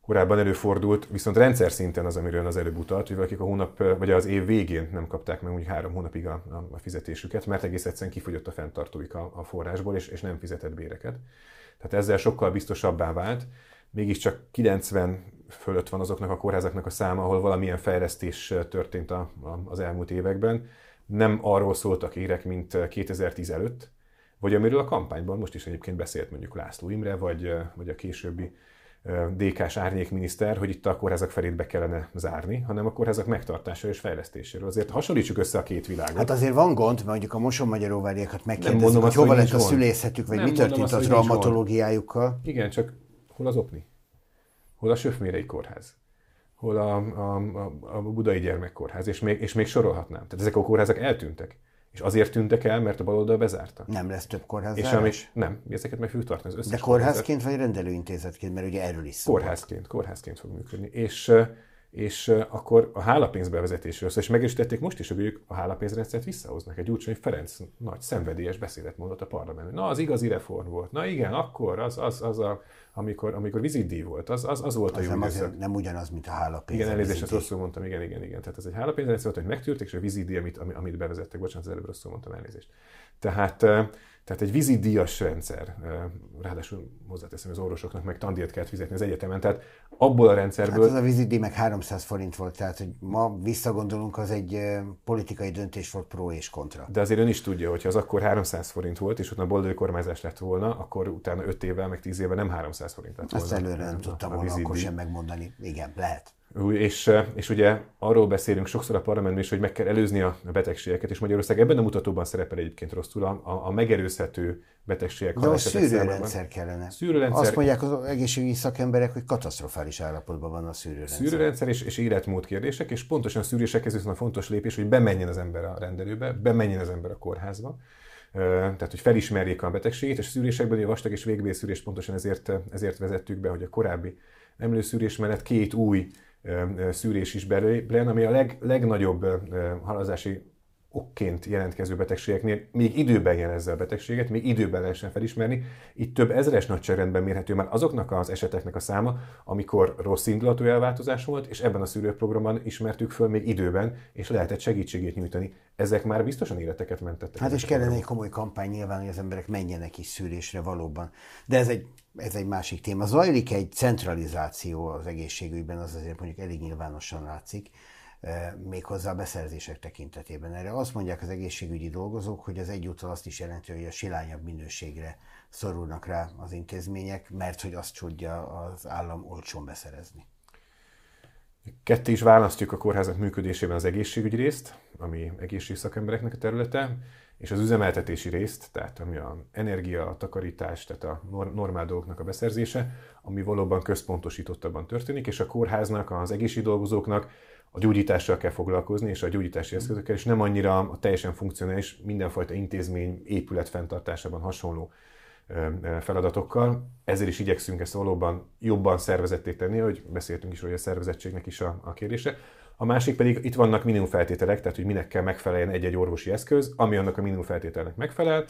Korábban előfordult, viszont rendszer szinten az, amiről az előbb utalt, hogy valakik a hónap, vagy az év végén nem kapták meg úgy 3 hónapig a fizetésüket, mert egész egyszerűen kifogyott a fenntartóik a forrásból, és nem fizetett béreket. Tehát ezzel sokkal biztosabbá vált, mégiscsak 90 fölött van azoknak a kórházaknak a száma, ahol valamilyen fejlesztés történt az elmúlt években. Nem arról szóltak érek, mint 2010 előtt, vagy amiről a kampányban most is egyébként beszélt mondjuk László Imre, vagy a későbbi DK-s árnyékminiszter, hogy itt a kórházak felét be kellene zárni, hanem a kórházak megtartása és fejlesztéséről. Azért hasonlítsuk össze a két világot. Hát azért van gond, mert mondjuk a mosonmagyaróváriakat megkérdezik, hogy hova lett a szülészetük, vagy mi történt a traumatológiájukkal. Igen, csak hol az OPNI? Hol a Söfmérei Kórház, hol a Budai Gyermekkórház, és még sorolhatnám. Tehát ezek a kórházak eltűntek, és azért tűntek el, mert a baloldal bezárta. Nem lesz több kórházárás? Nem, ezeket meg fogjuk tartani az összes. De kórházként kórházat, vagy rendelőintézetként, mert ugye erről is szó. Kórházként fog működni. És és akkor a hálapénz bevezetésről szól, és meg is tették most is, hogy ők a hálapénzrendszert visszahoznak. Egy Gyurcsány Ferenc nagy szenvedélyes beszédet mondott a parlamentben. Na, az igazi reform volt. Na igen, akkor amikor vízitdíj volt, az volt az a jó időszak. Nem ugyanaz, mint a hálapénz. Igen, elnézést, ezt rosszul mondtam, igen. Tehát ez egy hálapénzrendszer volt, hogy megtűrték, és a vízitdíj, amit bevezettek. Bocsánat, az előbb rosszul mondtam, elnézést. Tehát egy vízitdíjas rendszer, ráadásul hozzáteszem, az orvosoknak meg tandíjat kellett fizetni az egyetemen, tehát abból a rendszerből... Hát az a vízitdíj meg 300 forint volt, tehát hogy ma visszagondolunk, az egy politikai döntés volt pro és kontra. De azért ön is tudja, hogyha az akkor 300 forint volt, és utána boldog kormányzás lett volna, akkor utána 5 évvel, meg 10 évvel nem 300 forint lett volna. Azt előre nem tudtam volna akkor sem megmondani. Igen, lehet. És ugye arról beszélünk sokszor a parlamentben is, hogy meg kell előzni a betegségeket, és Magyarország ebben a mutatóban szerepel egyébként rosszul, a megelőzhető betegségek. De a szűrőrendszer kellene. Szűrőrendszer. Azt mondják az egészségügyi szakemberek, hogy katasztrofális állapotban van a szűrőrendszer. Szűrőrendszer és életmód kérdések, és pontosan a szűrésekhez viszont a fontos lépés, hogy bemenjen az ember a rendelőbe, bemenjen az ember a kórházba. Tehát, hogy felismerjék a betegségét, és a szűrésekben a vastag és végbélszűrés pontosan ezért vezettük be, hogy a korábbi emlőszűrés mellett két új szűrés is belőle, ami a legnagyobb halálozási okként jelentkező betegségeknél még időben jelezze a betegséget, még időben lehessen felismerni. Itt több ezeres nagyságrendben mérhető már azoknak az eseteknek a száma, amikor rossz indulatú elváltozás volt, és ebben a szűrőprogramban ismertük föl még időben, és lehetett segítségét nyújtani. Ezek már biztosan életeket mentettek. Hát és kellene egy komoly kampány nyilván, hogy az emberek menjenek is szűrésre valóban. De ez egy másik téma. Zajlik egy centralizáció az egészségügyben, az azért mondjuk elég nyilvánosan látszik, méghozzá a beszerzések tekintetében. Erre azt mondják az egészségügyi dolgozók, hogy az egyúttal azt is jelenti, hogy a silányabb minőségre szorulnak rá az intézmények, mert hogy azt tudja az állam olcsón beszerezni. Ketté is választjuk a kórházak működésében az egészségügyi részt, ami egészségügyi szakembereknek a területe, és az üzemeltetési részt, tehát ami a energia, a takarítás, tehát a normál dolgoknak a beszerzése, ami valóban központosítottabban történik, és a kórháznak, az egészségügyi dolgozóknak a gyógyítással kell foglalkozni, és a gyógyítási eszközökkel, és nem annyira a teljesen funkcionális, mindenfajta intézmény, épület fenntartásában hasonló feladatokkal. Ezért is igyekszünk ezt valóban jobban szervezetté tenni, hogy beszéltünk is, hogy a szervezettségnek is a kérdése. A másik pedig itt vannak minimumfeltételek, tehát hogy minek kell megfeleljen egy-egy orvosi eszköz, ami annak a minimumfeltételnek megfelel,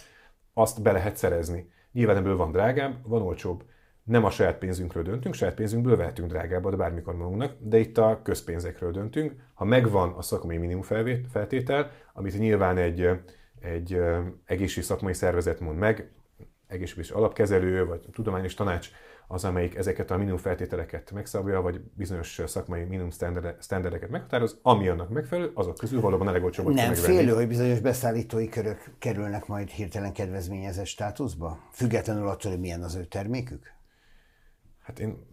azt be lehet szerezni. Nyilván ebből van drágább, van olcsóbb. Nem a saját pénzünkről döntünk, saját pénzünkből vehetünk drágábbat bármikor magunknak, de itt a közpénzekről döntünk. Ha megvan a szakmai minimumfeltétel, amit nyilván egy egészségügyi szakmai szervezet mond meg, egészségügyi alapkezelő vagy tudományos tanács az, amelyik ezeket a minimumfeltételeket megszabja, vagy bizonyos szakmai minimumsztendereket meghatároz, ami annak megfelelő, azok közül valóban a legolcsóbbat kell megvenni. Nem félő, hogy bizonyos beszállítói körök kerülnek majd hirtelen kedvezményezett státuszba, függetlenül attól, hogy milyen az ő termékük? Hát én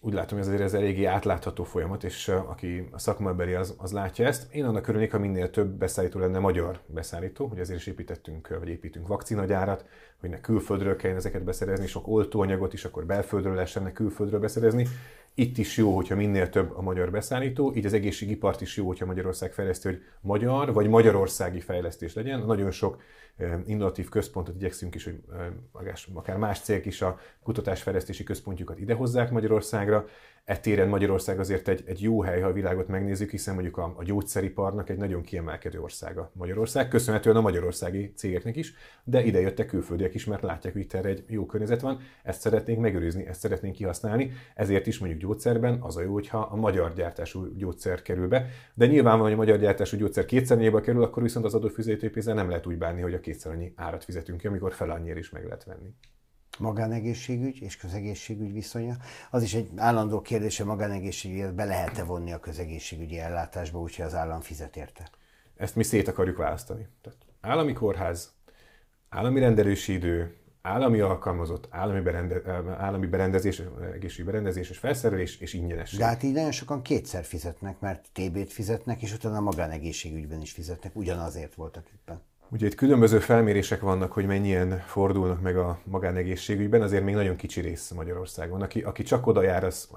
úgy látom, hogy ez eléggé átlátható folyamat, és aki a szakmabeli, az látja ezt. Én annak örülnék, ha minél több beszállító lenne magyar beszállító, hogy azért is építünk vakcinagyárat, hogy ne külföldről kelljen ezeket beszerezni, sok oltóanyagot is, akkor belföldről lehessen ne külföldről beszerezni. Itt is jó, hogyha minél több a magyar beszállító, így az egészségipart is jó, hogyha Magyarország fejleszti, hogy magyar vagy magyarországi fejlesztés legyen. Nagyon sok innovatív központot igyekszünk is, hogy akár más cégek is a kutatásfejlesztési központjukat idehozzák Magyarországra. Etéren Magyarország azért egy jó hely, ha a világot megnézzük, hiszen mondjuk a gyógyszeriparnak egy nagyon kiemelkedő országa Magyarország, köszönhetően a magyarországi cégeknek is, de ide jöttek külföldiek is, mert látják, hogy itt erre egy jó környezet van, ezt szeretnénk megőrizni, ezt szeretnénk kihasználni, ezért is mondjuk gyógyszerben az a jó, hogyha a magyar gyártású gyógyszer kerül be, de nyilvánvalóan, hogy a magyar gyártású gyógyszer kétszer annyiba kerül, akkor viszont az adófizetőpénzzel nem lehet úgy bánni, hogy a kétszer annyi árat fizetünk ki, amikor fel annyira is meg lehet venni. Magánegészségügy és közegészségügy viszonya. Az is egy állandó kérdés, hogy magánegészségügyet be lehet-e vonni a közegészségügyi ellátásba, úgyhogy az állam fizet érte? Ezt mi szét akarjuk választani. Tehát állami kórház, állami rendelési idő, állami alkalmazott, állami berendezés, egészségügyi berendezés és felszerelés és ingyenes. De hát így nagyon sokan kétszer fizetnek, mert TB-t fizetnek, és utána a magánegészségügyben is fizetnek, ugyanazért voltak éppen. Ugye itt különböző felmérések vannak, hogy mennyien fordulnak meg a magánegészségügyben, azért még nagyon kicsi rész Magyarországon. Aki csak oda jár, az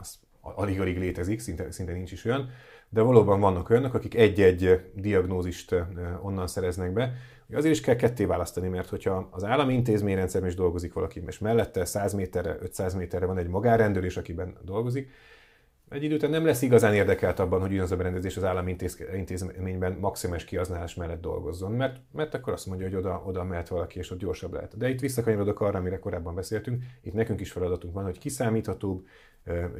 alig-alig létezik, szinte nincs is olyan, de valóban vannak olyanok, akik egy-egy diagnózist onnan szereznek be. Azért is kell ketté választani, mert hogyha az állami intézményrendszerben is dolgozik valaki, és mellette 100 méterre, 500 méterre van egy magánrendelés, akiben dolgozik, egy idő után nem lesz igazán érdekelt abban, hogy ugyanaz a berendezés az állami intézményben maximális kihasználás mellett dolgozzon, mert akkor azt mondja, hogy oda mehet valaki, és ott gyorsabb lehet. De itt visszakanyarodok arra, amire korábban beszéltünk, itt nekünk is feladatunk van, hogy kiszámíthatóbb,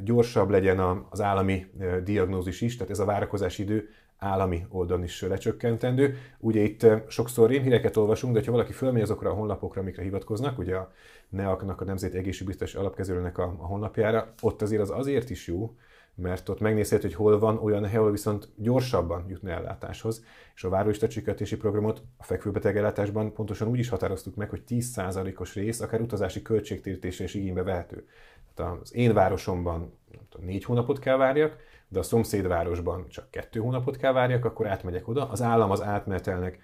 gyorsabb legyen az állami diagnózis is, tehát ez a várakozási idő állami oldalon is lecsökkentendő. Ugye itt sokszor rémhíreket olvasunk, de ha valaki fölmegy azokra a honlapokra, amikre hivatkoznak, ugye a NEAK-nak, a Nemzeti Egészségbiztosítási Alapkezelőnek a honlapjára, ott azért az azért is jó, mert ott megnézhet, hogy hol van olyan hely, ahol viszont gyorsabban jutna ellátáshoz, és a várólista csökkentési programot a fekvőbeteg ellátásban pontosan úgy is határoztuk meg, hogy 10%-os rész akár utazási költségtérítésre is igénybe vehető. Tehát az én városomban 4 hónapot kell várjak, de a szomszédvárosban csak 2 hónapot kell várjak, akkor átmegyek oda. Az állam az átmenetelnek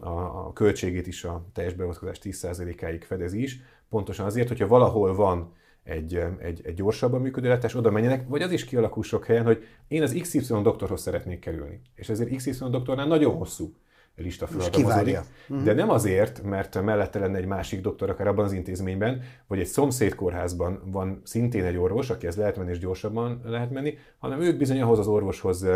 a költségét is a teljes beavatkozás 10%-áig fedezi is, pontosan azért, hogyha valahol van egy gyorsabban működő ellátás, oda menjenek, vagy az is kialakul sok helyen, hogy én az XY doktorhoz szeretnék kerülni. És ezért XY doktornál nagyon hosszú lista feladatodik. De nem azért, mert mellette lenne egy másik doktor akár abban az intézményben, vagy egy szomszéd kórházban van szintén egy orvos, akihez lehet menni és gyorsabban lehet menni, hanem ők bizony ahhoz az orvoshoz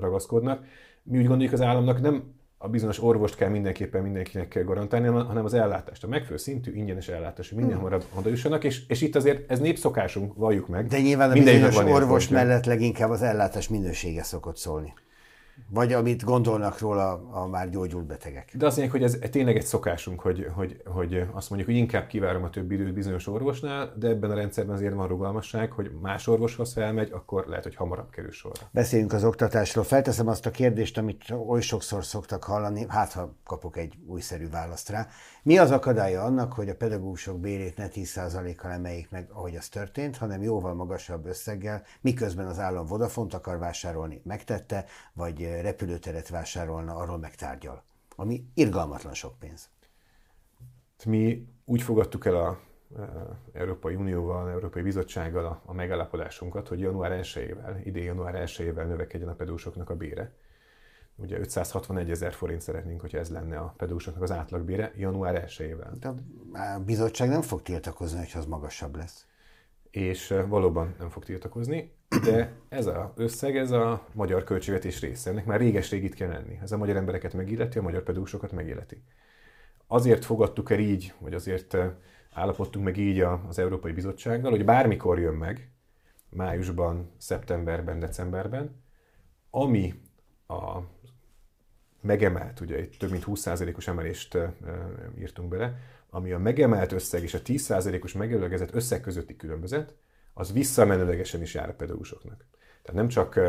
ragaszkodnak. Mi úgy gondoljuk, az államnak nem a bizonyos orvost kell mindenképpen mindenkinek kell garantálni, hanem az ellátást. A megfelelő szintű ingyenes ellátást, hogy minden hamarabb oda jussanak, és itt azért ez népszokásunk, valljuk meg. De nyilván a bizonyos orvos mellett leginkább az ellátás minősége szokott szólni. Vagy amit gondolnak róla a már gyógyult betegek. De azt mondják, hogy ez tényleg egy szokásunk, hogy azt mondjuk, hogy inkább kivárom a több időt bizonyos orvosnál, de ebben a rendszerben azért van rugalmasság, hogy más orvoshoz felmegy, akkor lehet, hogy hamarabb kerül sorra. Beszéljünk az oktatásról. Felteszem azt a kérdést, amit oly sokszor szoktak hallani, hát ha kapok egy újszerű választ rá. Mi az akadálya annak, hogy a pedagógusok bérét ne 10%-kal emeljék meg, ahogy az történt, hanem jóval magasabb összeggel, miközben az állam Vodafont akar vásárolni, megtette, vagy repülőteret vásárolna, arról megtárgyal, ami irgalmatlan sok pénz. Mi úgy fogadtuk el az Európai Unióval, az Európai Bizottsággal a megállapodásunkat, hogy idén január 1-ével növekedjen a pedagógusoknak a bére. Ugye 561 000 forint szeretnénk, hogyha ez lenne a pedagógusoknak az átlagbére január 1-ével. De a bizottság nem fog tiltakozni, hogyha az magasabb lesz. És valóban nem fog tiltakozni, de ez az összeg, ez a magyar költségvetés része. Ennek már réges-rég itt kell lenni. Ez a magyar embereket megilleti, a magyar pedagógusokat megilleti. Azért fogadtuk el így, vagy azért állapodtunk meg így az Európai Bizottsággal, hogy bármikor jön meg, májusban, szeptemberben, decemberben, ami a megemelt, ugye itt több mint 20%-os emelést írtunk bele, ami a megemelt összeg és a 10%-os megelőlegezett összeg közötti különbözet, az visszamenőlegesen is jár a pedagógusoknak. Tehát nem csak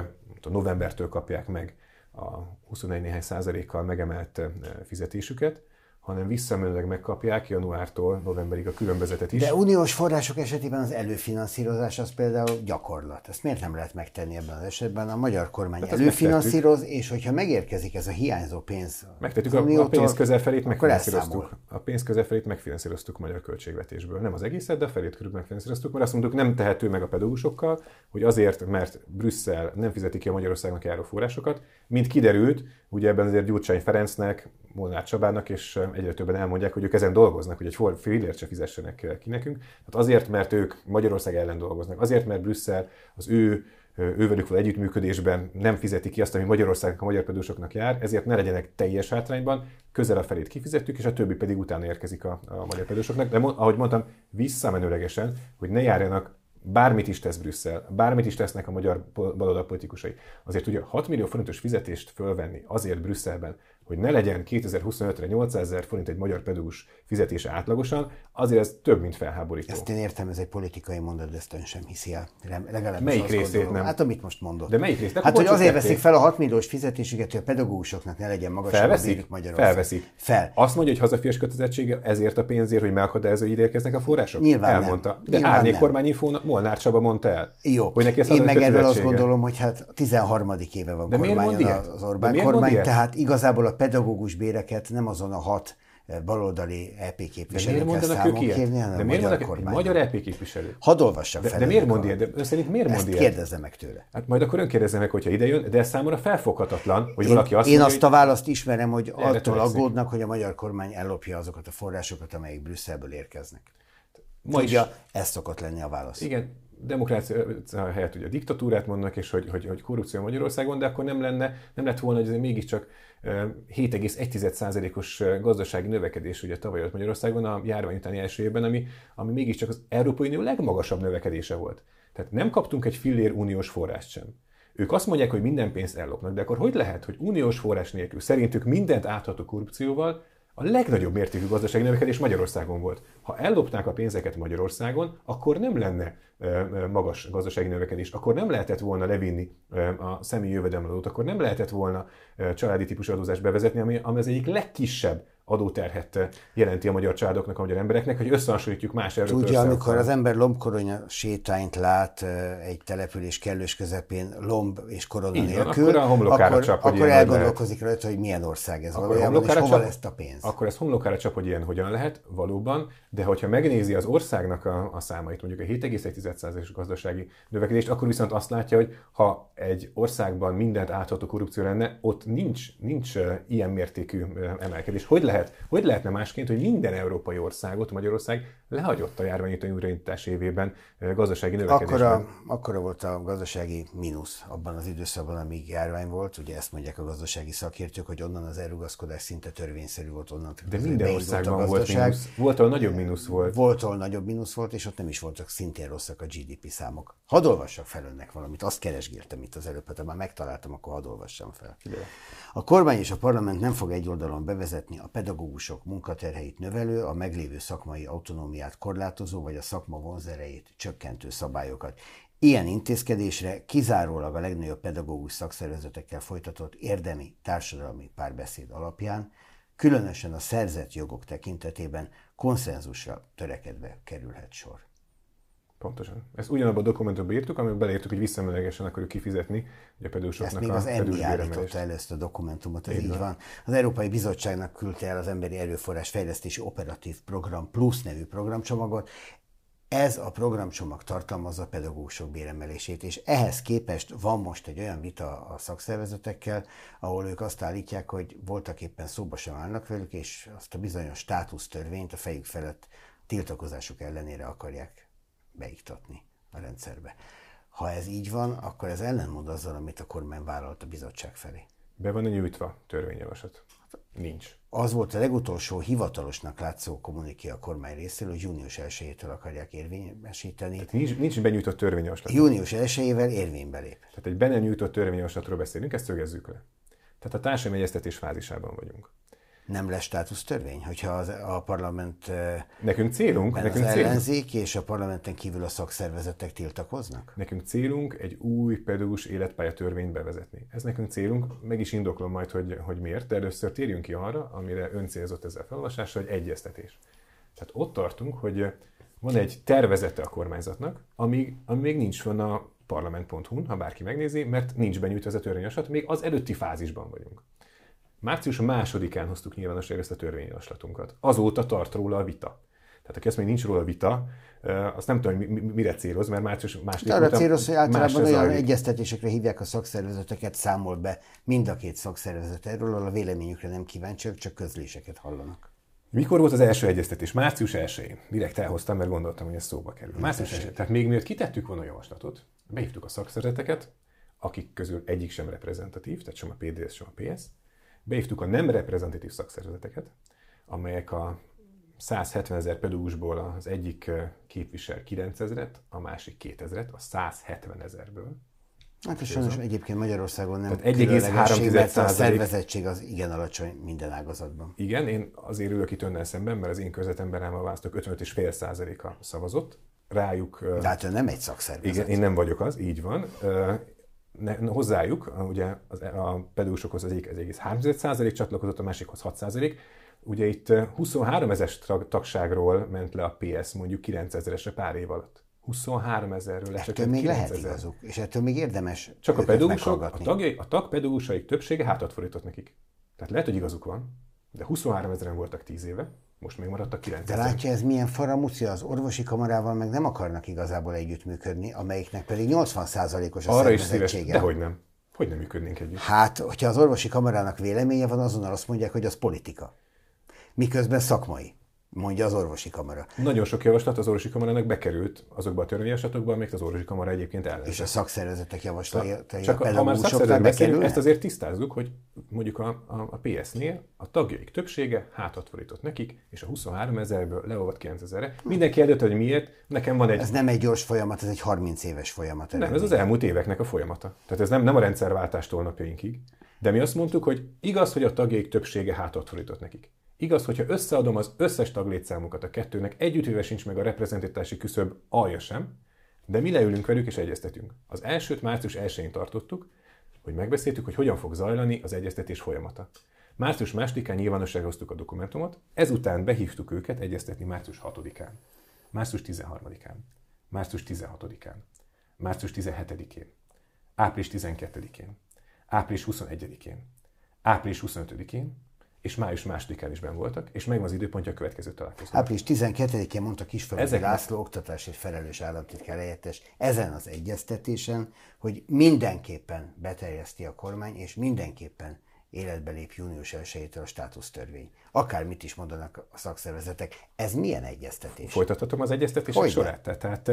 novembertől kapják meg a 21% megemelt fizetésüket, hanem visszamenőleg megkapják januártól novemberig a különbözetet is. De uniós források esetében az előfinanszírozás az például gyakorlat. Ezt miért nem lehet megtenni ebben az esetben? A magyar kormány előfinanszíroz, és hogyha megérkezik ez a hiányzó pénz, megtettük a pénz közelfelét, megfinanszíroztuk. A pénz közelfelét megfinanszíroztuk a magyar költségvetésből. Nem az egészet, de a felét körül megfinanszíroztuk, mert azt mondtuk, nem tehető meg a pedagógusokkal, hogy azért, mert Brüsszel nem fizeti ki a Magyarországnak járó forrásokat, mint kiderült, ugye ebben azért Gyurcsány Ferencnek, Molnár Csabának, és egyre többen elmondják, hogy ők ezen dolgoznak, hogy egy fillért se fizessenek ki nekünk. Hát azért, mert ők Magyarország ellen dolgoznak, azért, mert Brüsszel az ővelük való együttműködésben nem fizeti ki azt, ami Magyarországnak, a magyar pedagógusoknak jár, ezért ne legyenek teljes hátrányban, közel a felét kifizettük, és a többi pedig utána érkezik a magyar pedagógusoknak. De ahogy mondtam, visszamenőlegesen, hogy ne járjanak, bármit is tesz Brüsszel, bármit is tesznek a magyar baloldal politikusai. Azért ugye 6 millió forintos fizetést fölvenni azért Brüsszelben, hogy ne legyen 2025-re 800 000 forint egy magyar pedagógus fizetése átlagosan, azért ez több, mint felháborító. Ezt én értem, ez egy politikai mondat, de ezt ön sem hiszi el. Melyik részét nem? Hát amit most mondod. De melyik részt? Hát, hogy azért veszik fel a 6 milliós fizetésüket, hogy a pedagógusoknak ne legyen magasabb a bérük Magyarországon. Felveszik. Azt mondja, hogy hazafias kötelezettsége ezért a pénzért, hogy megakadályozza, hogy érkeznek a források? Nyilván elmondta. Nem. De árnyékkormányinfónak Molnár Csaba mondta el. Jó. Hogy neki én meg erről azt gondolom, hogy hát 13. éve van kormányon az Orbán kormány, tehát igazából a pedagógus béreket nem azon a 6 baloldali EP képviselők kell számon kérni, hanem a magyar kormány. Magyar EP képviselő. Hadd olvassam fel. De miért mond ilyet? Ön szerint miért mond ilyet? Ezt kérdezze meg tőle. Hát majd akkor ön kérdezze meg, hogyha ide jön, de ez számomra felfoghatatlan, hogy valaki azt mondja, azt a választ ismerem, hogy attól aggódnak, hogy a magyar kormány ellopja azokat a forrásokat, amelyek Brüsszelből érkeznek. Ma is. Ezt szokott lenni a válasz. Igen, demokrácia helyett ugye diktatúrát mondanak, és hogy korrupció Magyarországon, de akkor nem lett volna, hogy ez mégiscsak 7,1%-os gazdasági növekedés ugye tavaly ott Magyarországon a járvány utáni első évben, ami mégiscsak az Európai Unió legmagasabb növekedése volt. Tehát nem kaptunk egy fillér uniós forrást sem. Ők azt mondják, hogy minden pénzt ellopnak, de akkor hogy lehet, hogy uniós forrás nélkül szerintük mindent átható korrupcióval a legnagyobb mértékű gazdasági növekedés Magyarországon volt. Ha ellopnák a pénzeket Magyarországon, akkor nem lenne magas gazdasági növekedés, akkor nem lehetett volna levinni a személyi jövedelemadót, akkor nem lehetett volna családi típusú adózást bevezetni, ami az egyik legkisebb adóterhet jelenti a magyar családoknak, a magyar embereknek, hogy összehasonlítjuk más erőt. Tudja, amikor az ember lombkoronya sétányt lát egy település kellős közepén lomb és korona nélkül, akkor elgondolkozik rajta, hogy milyen ország ez valójában, és hova lesz a pénz. Akkor ez homlokára csap, hogy ilyen hogyan lehet, valóban, de hogyha megnézi az országnak a számait, mondjuk a 7,1%-os gazdasági növekedést, akkor viszont azt látja, hogy ha egy országban mindent átható korrupció lenne, ott nincs ilyen mértékű emelkedés. Hogy lehetne másként, hogy minden európai országot Magyarország lehagyott a járványütői újraindítás évében gazdasági növekedésben? Akkora volt a gazdasági mínusz abban az időszakban, amíg járvány volt. Ugye ezt mondják a gazdasági szakértők, hogy onnan az elrugaszkodás szinte törvényszerű volt onnan. De minden országban volt mínusz. Volt, ahol nagyobb mínusz volt. Volt, ahol nagyobb mínusz volt, és ott nem is voltak szintén rosszak a GDP számok. Hadd olvassak fel önnek valamit, azt keresgéltem itt az előbb, ha már megtaláltam, akkor hadd olvassam fel. A kormány és a parlament nem fog egy oldalon bevezetni a pedagógusok munkaterheit növelő, a meglévő szakmai autonómiát korlátozó vagy a szakma vonzerejét csökkentő szabályokat. Ilyen intézkedésre kizárólag a legnagyobb pedagógus szakszervezetekkel folytatott érdemi társadalmi párbeszéd alapján, különösen a szerzett jogok tekintetében konszenzusra törekedve kerülhet sor. Pontosan. Ezt ugyanabban a dokumentumban írtuk, amiben beleírtuk, hogy visszamenőlegesen akarjuk kifizetni a pedagógusoknak a pedagógus béremelést. Ezt még az EMI állította elő ezt a dokumentumot, ez így van. Az Európai Bizottságnak küldte el az Emberi Erőforrás Fejlesztési Operatív Program Plus nevű programcsomagot. Ez a programcsomag tartalmazza a pedagógusok béremelését, és ehhez képest van most egy olyan vita a szakszervezetekkel, ahol ők azt állítják, hogy voltak éppen szóba sem állnak velük, és azt a bizonyos státusztörvényt a fejük felett tiltakozásuk ellenére akarják beiktatni a rendszerbe. Ha ez így van, akkor ez ellenmond azzal, amit a kormány vállalt a bizottság felé. Be van nyújtva törvényjavaslat? Nincs. Az volt a legutolsó hivatalosnak látszó kommuniké a kormány részéről, hogy június 1-től akarják érvényesíteni. Tehát nincs benyújtott törvényjavaslat. Június 1-ével érvénybe lép. Tehát egy be nem nyújtott törvényjavaslatról beszélünk, ezt szögezzük le. Tehát a társadalmi egyeztetés fázisában vagyunk. Nem lesz státusztörvény, hogyha a parlament, nekünk célunk. Ellenzék és a parlamenten kívül a szakszervezetek tiltakoznak? Nekünk célunk egy új pedagógus életpályatörvényt bevezetni. Ez nekünk célunk, meg is indoklom majd, hogy miért, de először térjünk ki arra, amire ön célzott ezzel felolvasással, hogy egyeztetés. Tehát ott tartunk, hogy van egy tervezete a kormányzatnak, ami még nincs van a parlament.hu-n, ha bárki megnézi, mert nincs benyújtva ez a törvényjavaslat, még az előtti fázisban vagyunk. Március 2-án hoztuk nyilvánosságra ezt a törvényjavaslatunkat. Azóta tart róla a vita. Tehát aki azt mondja, nincs róla vita, azt nem tudom, hogy mire céloz, mert március 2-án... Arra céloz, hogy általában olyan egyeztetésekre hívják a szakszervezeteket, számol be mind a két szakszervezet erről, a véleményükre nem kíváncsiak, csak közléseket hallanak. Mikor volt az első egyeztetés? Március 1-én. Direkt elhoztam, mert gondoltam, hogy ez szóba kerül. Március 1-én. Tehát még miért kitettük volna a javaslatot, behívtuk a szakszervezeteket, akik közül egyik sem reprezentatív, tehát sem a PDS, sem a PSZ. Behívtuk a nem reprezentatív szakszervezeteket, amelyek a 170 000 pedagógusból az egyik képvisel 9000-et, a másik 2000-et, a 170 000-ből. Hát és sajnos egyébként Magyarországon nem különlegesség, mert a szervezettség az igen alacsony minden ágazatban. Igen, én azért ülök itt önnel szemben, mert az én körzetemben rám a választók 55,5%-a szavazott. Rájuk... De hát ön nem egy szakszervezet. Igen, én nem vagyok az, így van. Hozzájuk, ugye a pedagógusokhoz az egyik 1,3% csatlakozott, a másikhoz 6%. Ugye itt 23 000-es tagságról ment le a PS mondjuk 9 000-esre pár év alatt. 23 000-ről esetleg 9 000. Ettől még lehet igazuk, és ettől még érdemes csak a pedagógusok, a tagpedagógusaik többsége hátat fordított nekik. Tehát lehet, hogy igazuk van, de 23 000-en voltak 10 éve. Most még maradtak 9 000. De látja, ez milyen faramúcia, az orvosi kamarával meg nem akarnak igazából együttműködni, amelyiknek pedig 80%-os a arra szervezettsége. Is szíves, de hogy nem működnénk együtt. Hát, hogyha az orvosi kamarának véleménye van, azonnal azt mondják, hogy az politika. Miközben szakmai. mondja az orvosi kamara. Nagyon sok javaslat az orvosi kamarának bekerült azokba a törvényjavaslatokba, amiket az orvosi kamara egyébként ellenzett. És a szakszervezetek javaslatai, csak a pedagógusoknak bekerülnek? Ezt azért tisztázzuk, hogy mondjuk a PSZ-nél a tagjaik többsége hátat fordított nekik, és a 23 000-ből leolvadt 9 000-re. Mindenki eldönt, hogy miért, nekem van egy... Ez nem egy gyors folyamat, ez egy 30 éves folyamat. Nem, ez az elmúlt éveknek a folyamata. Tehát ez nem a rendszerváltástól napjainkig. De mi azt mondtuk, hogy igaz, hogy a tagjaik többsége hátat fordított nekik. Igaz, hogyha összeadom az összes taglétszámukat a kettőnek, együttvéve sincs meg a reprezentatási küszöb alja sem, de mi leülünk velük és egyeztetünk. Az elsőt március 1-én tartottuk, hogy megbeszéltük, hogy hogyan fog zajlani az egyeztetés folyamata. Március 2-án nyilvánosságra hoztuk a dokumentumot, ezután behívtuk őket egyeztetni március 6-án, március 13-án, március 16-án, március 17-én, április 12-én, április 21-én, április 25-én, és május 2-án is benn voltak, és megvan az időpontja a következő találkozónak. Április 12-én mondta Kisfaludy László oktatás és felelős államtitkár helyettes ezen az egyeztetésen, hogy mindenképpen beterjeszti a kormány, és mindenképpen életbe lép június 1-től a státusztörvény. Akármit is mondanak a szakszervezetek, ez milyen egyeztetés? Folytathatom az egyeztetések sorát. Tehát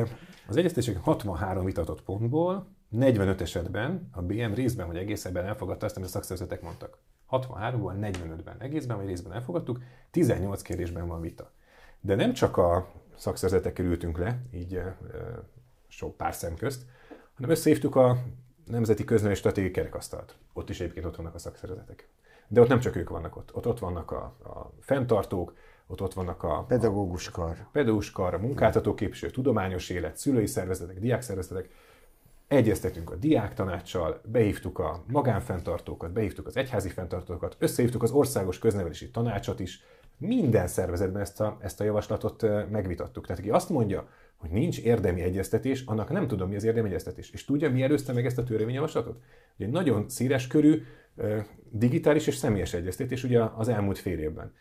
az egyeztetések 63 vitatott pontból 45 esetben a BM részben vagy egészben elfogadta azt, amit a szakszervezetek mondtak. 63-ból 45-ben egészben vagy részben elfogadtuk, 18 kérdésben van vita. De nem csak a szakszervezetekkel ültünk le, így sok pár szem közt, hanem összehívtuk a Nemzeti Köznevelési Stratégiai Kerekasztalt. Ott is egyébként ott vannak a szakszervezetek. De ott nem csak ők vannak ott. Ott vannak a fenntartók, ott vannak a pedagóguskar, a munkáltatóképviselő, tudományos élet, szülői szervezetek, diákszervezetek. Egyeztetünk a diáktanácssal, behívtuk a magánfenntartókat, behívtuk az egyházi fenntartókat, összehívtuk az Országos Köznevelési Tanácsot is. Minden szervezetben ezt a javaslatot megvitattuk. Tehát aki azt mondja, hogy nincs érdemi egyeztetés, annak nem tudom, mi az érdemi egyeztetés. És tudja, mi előzte meg ezt a törvényjavaslatot? Ugye egy nagyon széles körű digitális és személyes egyeztetés ugye az elmúlt fél évben.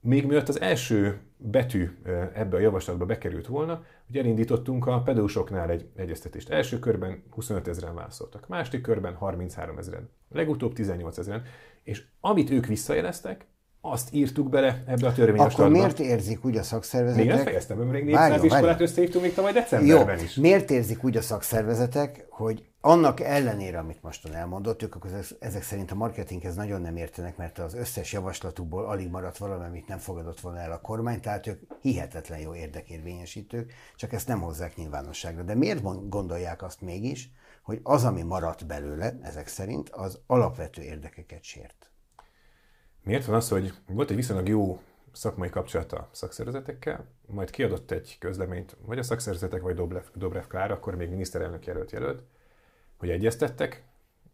Még mielőtt az első betű ebbe a javaslatba bekerült volna, hogy elindítottunk a pedagógusoknál egy egyeztetést. Első körben 25 000-en válaszoltak, másik körben 33 000-en, legutóbb 18 000-en, és amit ők visszajeleztek, azt írtuk bele ebbe a törvényjavaslatba. Akkor miért érzik úgy a szakszervezetek? Még nem fejeztem, mert még népszáziskolát összehívtunk még tavaly decemberben is. Jó, miért érzik úgy a szakszervezetek, hogy annak ellenére, amit mostan elmondott, ők akkor ezek szerint a marketinghez nagyon nem értenek, mert az összes javaslatukból alig maradt valami, amit nem fogadott volna el a kormány, tehát ők hihetetlen jó érdekérvényesítők, csak ezt nem hozzák nyilvánosságra. De miért gondolják azt mégis, hogy az, ami maradt belőle, ezek szerint, az alapvető érdekeket sért? Miért van az, hogy volt egy viszonylag jó szakmai kapcsolata a szakszervezetekkel, majd kiadott egy közleményt, vagy a szakszervezetek, vagy Dobrev Klára, akkor még miniszterelnök jelölt, hogy egyeztettek,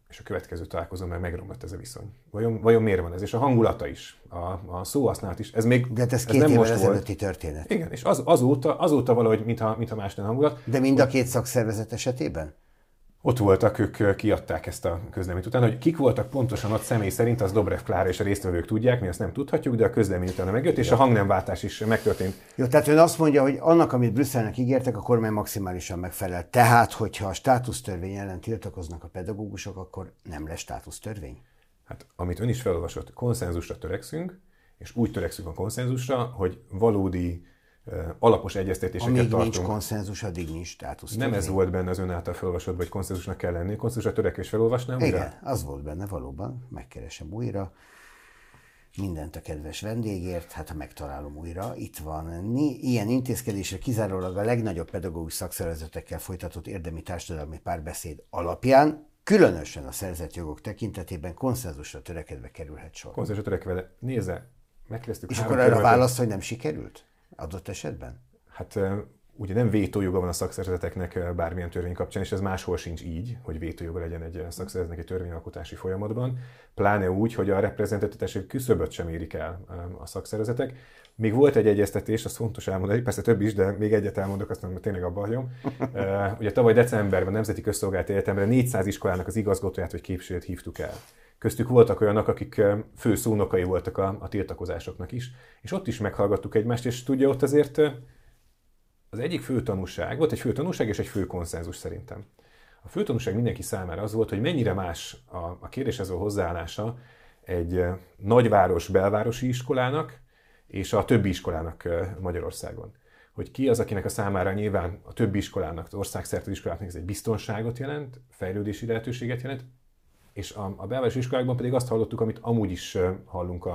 és a következő találkozón már megromlott ez a viszony. Vajon miért van ez? És a hangulata is, a szóhasználat is, ez még nem most volt. De ez 2 évvel ezelőtti történet. Igen, és azóta valahogy, mintha más nem hangulat. De mind a két szakszervezet esetében? Ott voltak, ők kiadták ezt a közleményt után, hogy kik voltak pontosan ott személy szerint, az Dobrev Klára és a résztvevők tudják, mi azt nem tudhatjuk, de a közlemény utána megjött, és a hangnemváltás is megtörtént. Jó, tehát ön azt mondja, hogy annak, amit Brüsszelnek ígértek, a kormány maximálisan megfelel. Tehát, hogyha a státusztörvény ellen tiltakoznak a pedagógusok, akkor nem lesz státusztörvény? Hát, amit ön is felolvasott, konszenzusra törekszünk, és úgy törekszünk a konszenzusra, hogy valódi alapos egyeztetéseket tartunk. Amíg nincs konszenzus, addig nincs státusztörvény. Nem ez volt benne az ön által felolvasott, hogy konszenzusnak kell lenni. Konszenzusra törekvés felolvasnám újra? Igen, az volt benne valóban. Megkeresem újra. Mindent a kedves vendégért, hát ha megtalálom újra, itt van. Ilyen intézkedésre kizárólag a legnagyobb pedagógus szakszervezetekkel folytatott érdemi társadalmi párbeszéd alapján, különösen a szerzett jogok tekintetében konszenzusra törekedve kerülhet sor. Konszenzusra törekedve, nézze, megkérdeztük. És akkor erre a válasz, hogy nem sikerült? Adott esetben? Hát ugye nem vétójoga van a szakszervezeteknek bármilyen törvény kapcsán, és ez máshol sincs így, hogy vétójoga legyen egy szakszervezetnek egy törvényalkotási folyamatban, pláne úgy, hogy a reprezentativitási küszöböt sem érik el a szakszervezetek. Még volt egy egyeztetés, az fontos elmondani, persze több is, de még egyet elmondok, azt mondom, hogy tényleg abba hagyom. Ugye tavaly decemberben a Nemzeti Közszolgálati Egyetemre 400 iskolának az igazgatóját vagy képviselőt hívtuk el. Köztük voltak olyanok, akik fő szónokai voltak a tiltakozásoknak is, és ott is meghallgattuk egymást, és tudja, ott azért az egyik fő tanúság, volt egy fő tanúság és egy fő konszenzus szerintem. A fő tanúság mindenki számára az volt, hogy mennyire más a kérdéshez való hozzáállása egy nagyváros belvárosi iskolának, és a többi iskolának Magyarországon. Hogy ki az, akinek a számára nyilván a többi iskolának, az országszerte iskoláknak ez egy biztonságot jelent, fejlődési lehetőséget jelent, és a belvárosi iskolákban pedig azt hallottuk, amit amúgy is hallunk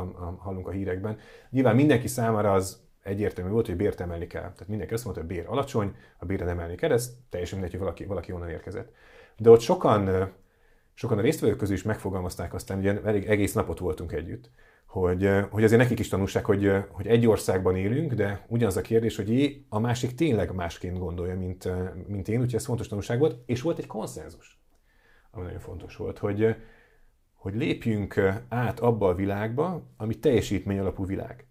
a hírekben. Nyilván mindenki számára az egyértelmű volt, hogy bért emelni kell. Tehát mindenki azt mondta, hogy a bér alacsony, a bérre emelni kell, ez teljesen mindegy, hogy valaki onnan érkezett. De ott sokan a résztvevők közül is megfogalmazták, aztán ugye elég egész napot voltunk együtt, hogy azért nekik is tanulság, hogy egy országban élünk, de ugyanaz a kérdés, hogy a másik tényleg másként gondolja, mint én, úgyhogy ez fontos tanulság volt, és volt egy konszenzus, ami nagyon fontos volt, hogy lépjünk át abba a világba, ami teljesítmény alapú világ.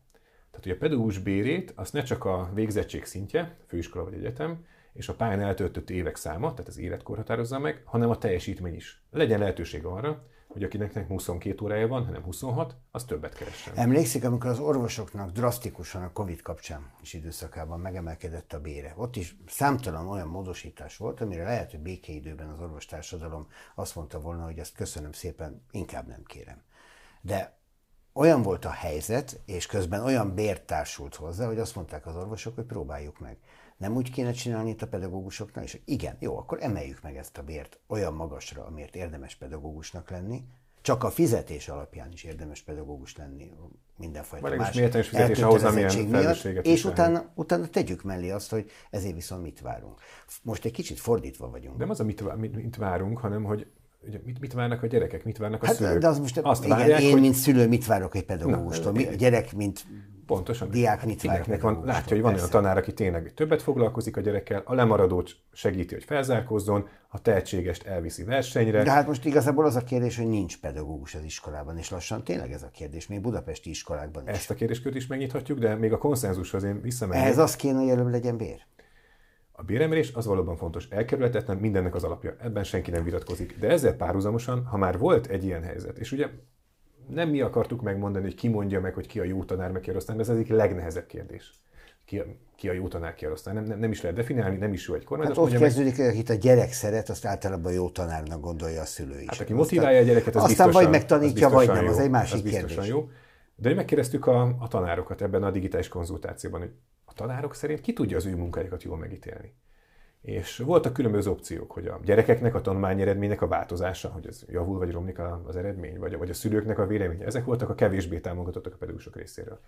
Tehát, hogy a pedagógus bérét, azt ne csak a végzettség szintje, főiskola vagy egyetem, és a pályán eltöltött évek száma, tehát az életkor határozza meg, hanem a teljesítmény is. Legyen lehetőség arra, hogy akinek 22 órája van, hanem 26, az többet keressen. Emlékszik, amikor az orvosoknak drasztikusan a Covid kapcsán és időszakában megemelkedett a bére. Ott is számtalan olyan módosítás volt, amire lehet, hogy békeidőben az orvostársadalom azt mondta volna, hogy ezt köszönöm szépen, inkább nem kérem. De olyan volt a helyzet, és közben olyan bért társult hozzá, hogy azt mondták az orvosok, hogy próbáljuk meg. Nem úgy kéne csinálni itt a pedagógusoknál, és igen, jó, akkor emeljük meg ezt a bért olyan magasra, amiért érdemes pedagógusnak lenni. Csak a fizetés alapján is érdemes pedagógus lenni mindenfajta más elkötelezettség miatt, és utána tegyük mellé azt, hogy ezért viszont mit várunk. Most egy kicsit fordítva vagyunk. Nem az, amit várunk, hanem hogy mit várnak a gyerekek, mit várnak a szülők. De az most én, mint szülő, mit várok egy pedagógustól? A gyerek, mint pontosan, diák, mit vár meg? Látja, hogy van olyan tanár, aki tényleg többet foglalkozik a gyerekkel, a lemaradót segíti, hogy felzárkózzon, a tehetségest elviszi versenyre. De hát most igazából az a kérdés, hogy nincs pedagógus az iskolában, és lassan tényleg ez a kérdés, még budapesti iskolákban is. Ezt a kérdéskört is megnyithatjuk, de még a konszenzushoz én visszamegyek. Ehhez az kéne, hogy előbb legyen bér. A béremelés az valóban fontos, elkerülhetetlen, mindennek az alapja, ebben senki nem vitatkozik. De ezzel párhuzamosan, ha már volt egy ilyen helyzet, és ugye nem mi akartuk megmondani, hogy ki mondja meg, hogy ki a jó tanár, meg ki a rossz tanár, de ez az egyik legnehezebb kérdés. Ki a jó tanár, ki a rossz tanár. Nem is lehet definiálni, nem is jó egy kormányzat. Hát ott kezdődik, akit a gyerek szeret, azt általában jó tanárnak gondolja a szülő is. Hát aki motiválja a gyereket, az aztán biztosan, vagy megtanítja, vagy nem, jó, az egy másik kérdés. Jó. De megkérdeztük a tanárokat ebben a digitális konzultációban, hogy a tanárok szerint ki tudja az ő munkájukat jól megítélni. És voltak különböző opciók, hogy a gyerekeknek a tanulmányi eredménynek a változása, hogy ez javul vagy romlik az eredmény, vagy a szülőknek a véleménye. Ezek voltak a kevésbé támogatottak a pedagógusok részéről.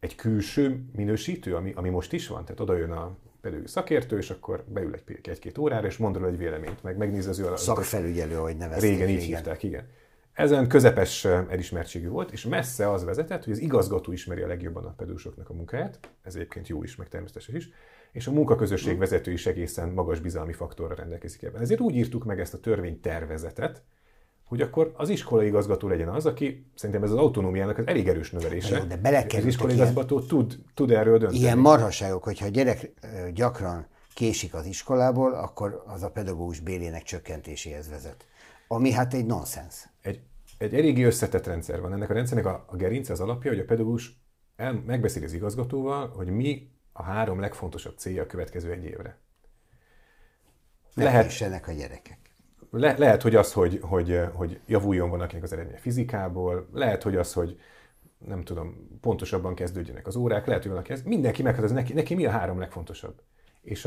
Egy külső minősítő, ami most is van, tehát oda jön a pedagógus szakértő, és akkor beül egy-két órára, és mond róla egy véleményt, meg megnézi az ő alatt. Szakfelügyelő, ahogy nevezték. Régen így hívták, igen. Ezen közepes elismertségű volt, és messze az vezetett, hogy az igazgató ismeri a legjobban a pedagógusoknak a munkáját, ez egyébként jó is, meg természetesen is, és a munkaközösség vezető is egészen magas bizalmi faktorra rendelkezik ebben. Ezért úgy írtuk meg ezt a törvénytervezetet, hogy akkor az iskolai igazgató legyen az, aki szerintem ez az autonómiának az elég erős növelése. Jó, de belekerültek. Az iskolai igazgató tud erről dönteni. Ilyen marhaságok, hogyha a gyerek gyakran késik az iskolából, akkor az a pedagógus bérének csökkentéséhez vezet. Ami hát egy nonsens. Egy eléggé összetett rendszer van. Ennek a rendszernek a gerince, az alapja, hogy a pedagógus megbeszéli az igazgatóval, hogy mi a 3 legfontosabb célja a következő egy évre. Megkéssenek a gyerekek. Lehet, hogy az, hogy javuljon valakinek az eredménye fizikából, lehet, hogy az, hogy nem tudom, pontosabban kezdődjenek az órák, lehet, hogy valaki mindenki meghatároz, neki mi a 3 legfontosabb. És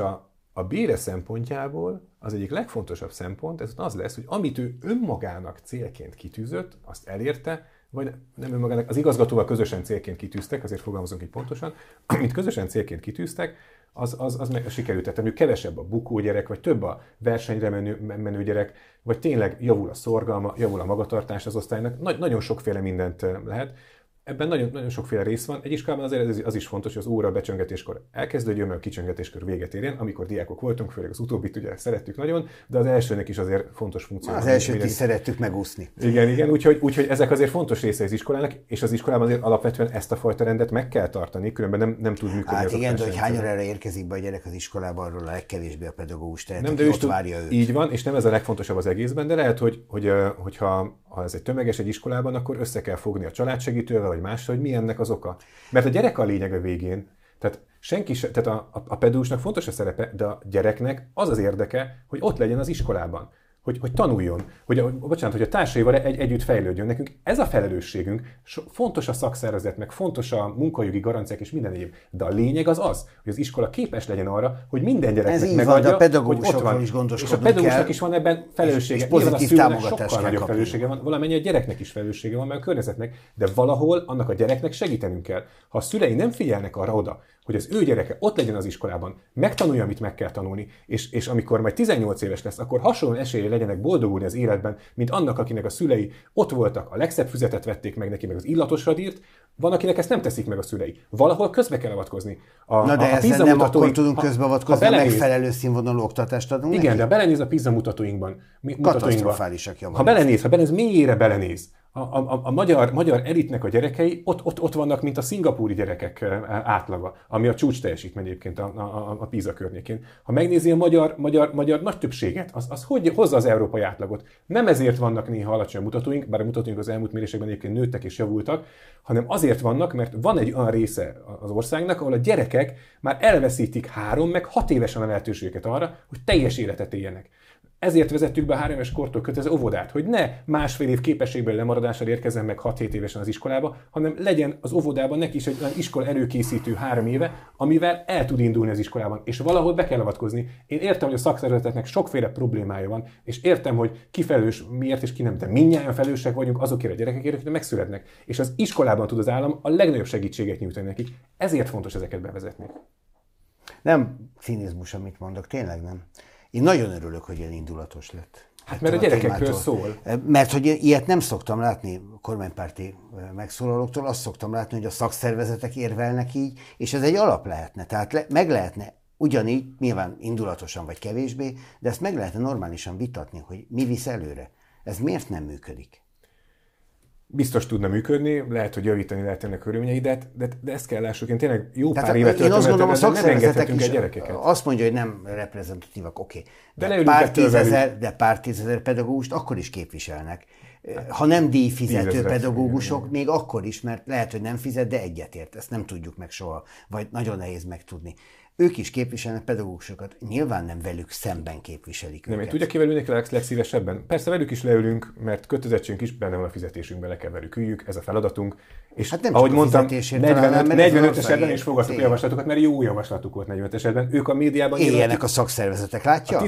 a bére szempontjából az egyik legfontosabb szempont ez az lesz, hogy amit ő önmagának célként kitűzött, azt elérte, vagy nem önmagának, az igazgatóval közösen célként kitűztek, azért fogalmazunk így pontosan, amit közösen célként kitűztek, az meg sikerült. Tehát mondjuk kevesebb a bukó gyerek, vagy több a versenyre menő gyerek, vagy tényleg javul a szorgalma, javul a magatartás az osztálynak, nagyon sokféle mindent lehet. Ebben nagyon sokféle rész van. Egy iskolában azért az is fontos, hogy az óra becsöngetéskor elkezdődjön, mert a kicsöngetéskor véget érjen, amikor diákok voltunk, főleg az utóbbit ugye szerettük nagyon, de az elsőnek is azért fontos funkció. Az elsőt is szerettük megúszni. Igen, úgyhogy ezek azért fontos része az iskolának, és az iskolában azért alapvetően ezt a fajta rendet meg kell tartani, különben nem tud működni. Hát igen, de hogy hány órára érkezik be a gyerek az iskolába, arról a legkevésbé a pedagógus tehet, hogy ott várja őt. Így van, és nem ez a legfontosabb az egészben, de lehet, hogyha ez egy tömeges egy iskolában, akkor össze kell fogni a családsegítővel, vagy másra, hogy mi ennek az oka. Mert a gyerek a lényeg a végén. Tehát tehát a pedagógusnak fontos a szerepe, de a gyereknek az az érdeke, hogy ott legyen az iskolában. hogy tanuljon, hogy a társaival együtt fejlődjön. Nekünk ez a felelősségünk, fontos a szakszervezet, meg fontos a munkajogi garanciák és minden egyéb. De a lényeg az az, hogy az iskola képes legyen arra, hogy minden gyereknek megadja, a pedagógusokról is gondoskodni kell. És a pedagógusnak is van ebben felelőssége. És pozitív támogatást sokkal nagyobb felelőssége van, valamennyi a gyereknek is felelőssége van, meg a környezetnek, de valahol annak a gyereknek segítenünk kell. Ha a szülei nem figyelnek arra oda, hogy az ő gyereke ott legyen az iskolában, megtanulja, amit meg kell tanulni, és amikor majd 18 éves lesz, akkor hasonló esélye legyenek boldogulni az életben, mint annak, akinek a szülei ott voltak, a legszebb füzetet vették meg neki, meg az illatos radírt, van, akinek ezt nem teszik meg a szülei. Valahol közbe kell avatkozni. Na de ezzel nem akkor tudunk közbeavatkozni, ha megfelelő színvonalú oktatást adunk. Igen, neki? De belenéz a PISA mutatóinkban. Katasztrofálisak javak. Ha belenéz, mélyére belenéz. A magyar elitnek a gyerekei ott vannak, mint a szingapúri gyerekek átlaga, ami a csúcs teljesítmény egyébként a PISA környékén. Ha megnézi a magyar nagy többséget, az hogy hozza az európai átlagot. Nem ezért vannak néha alacsony mutatóink, bár a mutatóink az elmúlt mérésekben egyébként nőttek és javultak, hanem azért vannak, mert van egy olyan része az országnak, ahol a gyerekek már elveszítik 3 meg 6 évesen a lehetőségeket arra, hogy teljes életet éljenek. Ezért vezettük be a 3 éves kortól kötelező óvodát, hogy ne másfél év képességből lemaradással érkezzen meg 6-7 évesen az iskolába, hanem legyen az óvodában neki is egy olyan iskola előkészítő 3 éve, amivel el tud indulni az iskolában, és valahol be kell avatkozni. Én értem, hogy a szakszervezeteknek sokféle problémája van, és értem, hogy ki felelős miért és ki nem, de mindnyájan felelősek vagyunk azokért a gyerekekért, akik megszületnek, és az iskolában tud az állam a legnagyobb segítséget nyújtani nekik. Ezért fontos ezeket bevezetni. Nem cinizmus, amit mondok, tényleg nem. Én nagyon örülök, hogy ilyen indulatos lett. Hát mert a gyerekekről szól. Mert hogy ilyet nem szoktam látni kormánypárti megszólalóktól, azt szoktam látni, hogy a szakszervezetek érvelnek így, és ez egy alap lehetne. Tehát meg lehetne ugyanígy, nyilván indulatosan vagy kevésbé, de ezt meg lehetne normálisan vitatni, hogy mi visz előre. Ez miért nem működik? Biztos tudna működni, lehet, hogy javítani lehet ennek körülményeit, de ezt kell lássuk. Én tényleg jó pár évet töltöm, hogy nem engedhetünk el gyerekeket. Azt mondja, hogy nem reprezentatívak, oké. De pár tízezer pedagógust akkor is képviselnek. Ha nem díjfizető pedagógusok, még akkor is, mert lehet, hogy nem fizet, de egyetért. Ezt nem tudjuk meg soha, vagy nagyon nehéz megtudni. Ők is képviselnek pedagógusokat, nyilván nem velük szemben képviselik őket. Nem, én tudja, kivel ülnék legszívesebben? Persze velük is leülünk, mert kötözettségünk is benne van a fizetésünkben, le kell velük üljük, ez a feladatunk. És hát nem ahogy mondtam, 45 esetben is fogadtuk a javaslatokat, mert jó javaslatuk volt 45 esetben. Ők a médiában... Éljenek a szakszervezetek, látja? A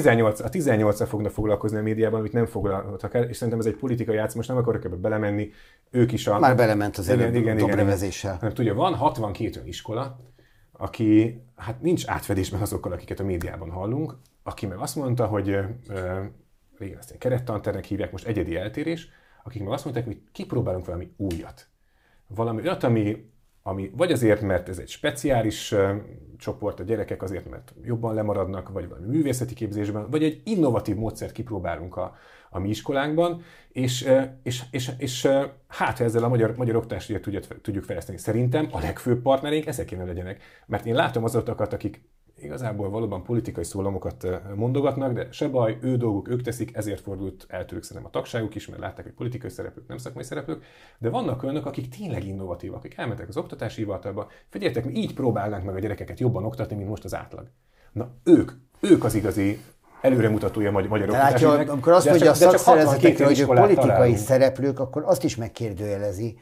18-a fognak foglalkozni a médiában, amit nem foglalkoztak el, és szerintem ez egy politikai játszma, most nem akarok ebbe belemenni. Ők is a... Már belement az előbb Dobrevezéssel. Tudja, van 62 olyan iskola, aki, hát nincs átfedésben azokkal, akiket a médiában hallunk, aki meg azt mondta, hogy régen ezt ilyen kerettanternek hívják, most egyedi eltérés, akik meg azt mondták, hogy kipróbálunk valami újat. Valami olyat, ami vagy azért, mert ez egy speciális csoport, a gyerekek azért, mert jobban lemaradnak, vagy valami művészeti képzésben, vagy egy innovatív módszert kipróbálunk a mi iskolánkban, és hát ezzel a magyar oktatást tudjuk fejleszteni. Szerintem a legfőbb partnereink ezek kéne legyenek. Mert én látom azokat, akik igazából valóban politikai szólamokat mondogatnak, de se baj, ő dolguk, ők teszik, ezért fordult el tőlük szerintem a tagságuk is, mert látták, hogy politikai szereplők, nem szakmai szereplők, de vannak olyanok, akik tényleg innovatívak, akik elmentek az oktatási hivatalba, figyeljetek, mi így próbálnánk meg a gyerekeket jobban oktatni, mint most az átlag. Na ők az igazi előremutatója magyar oktatásnak. Amikor azt mondja a szakszervezetekre, hogy politikai szereplők, akkor azt is megkérdőjelezi,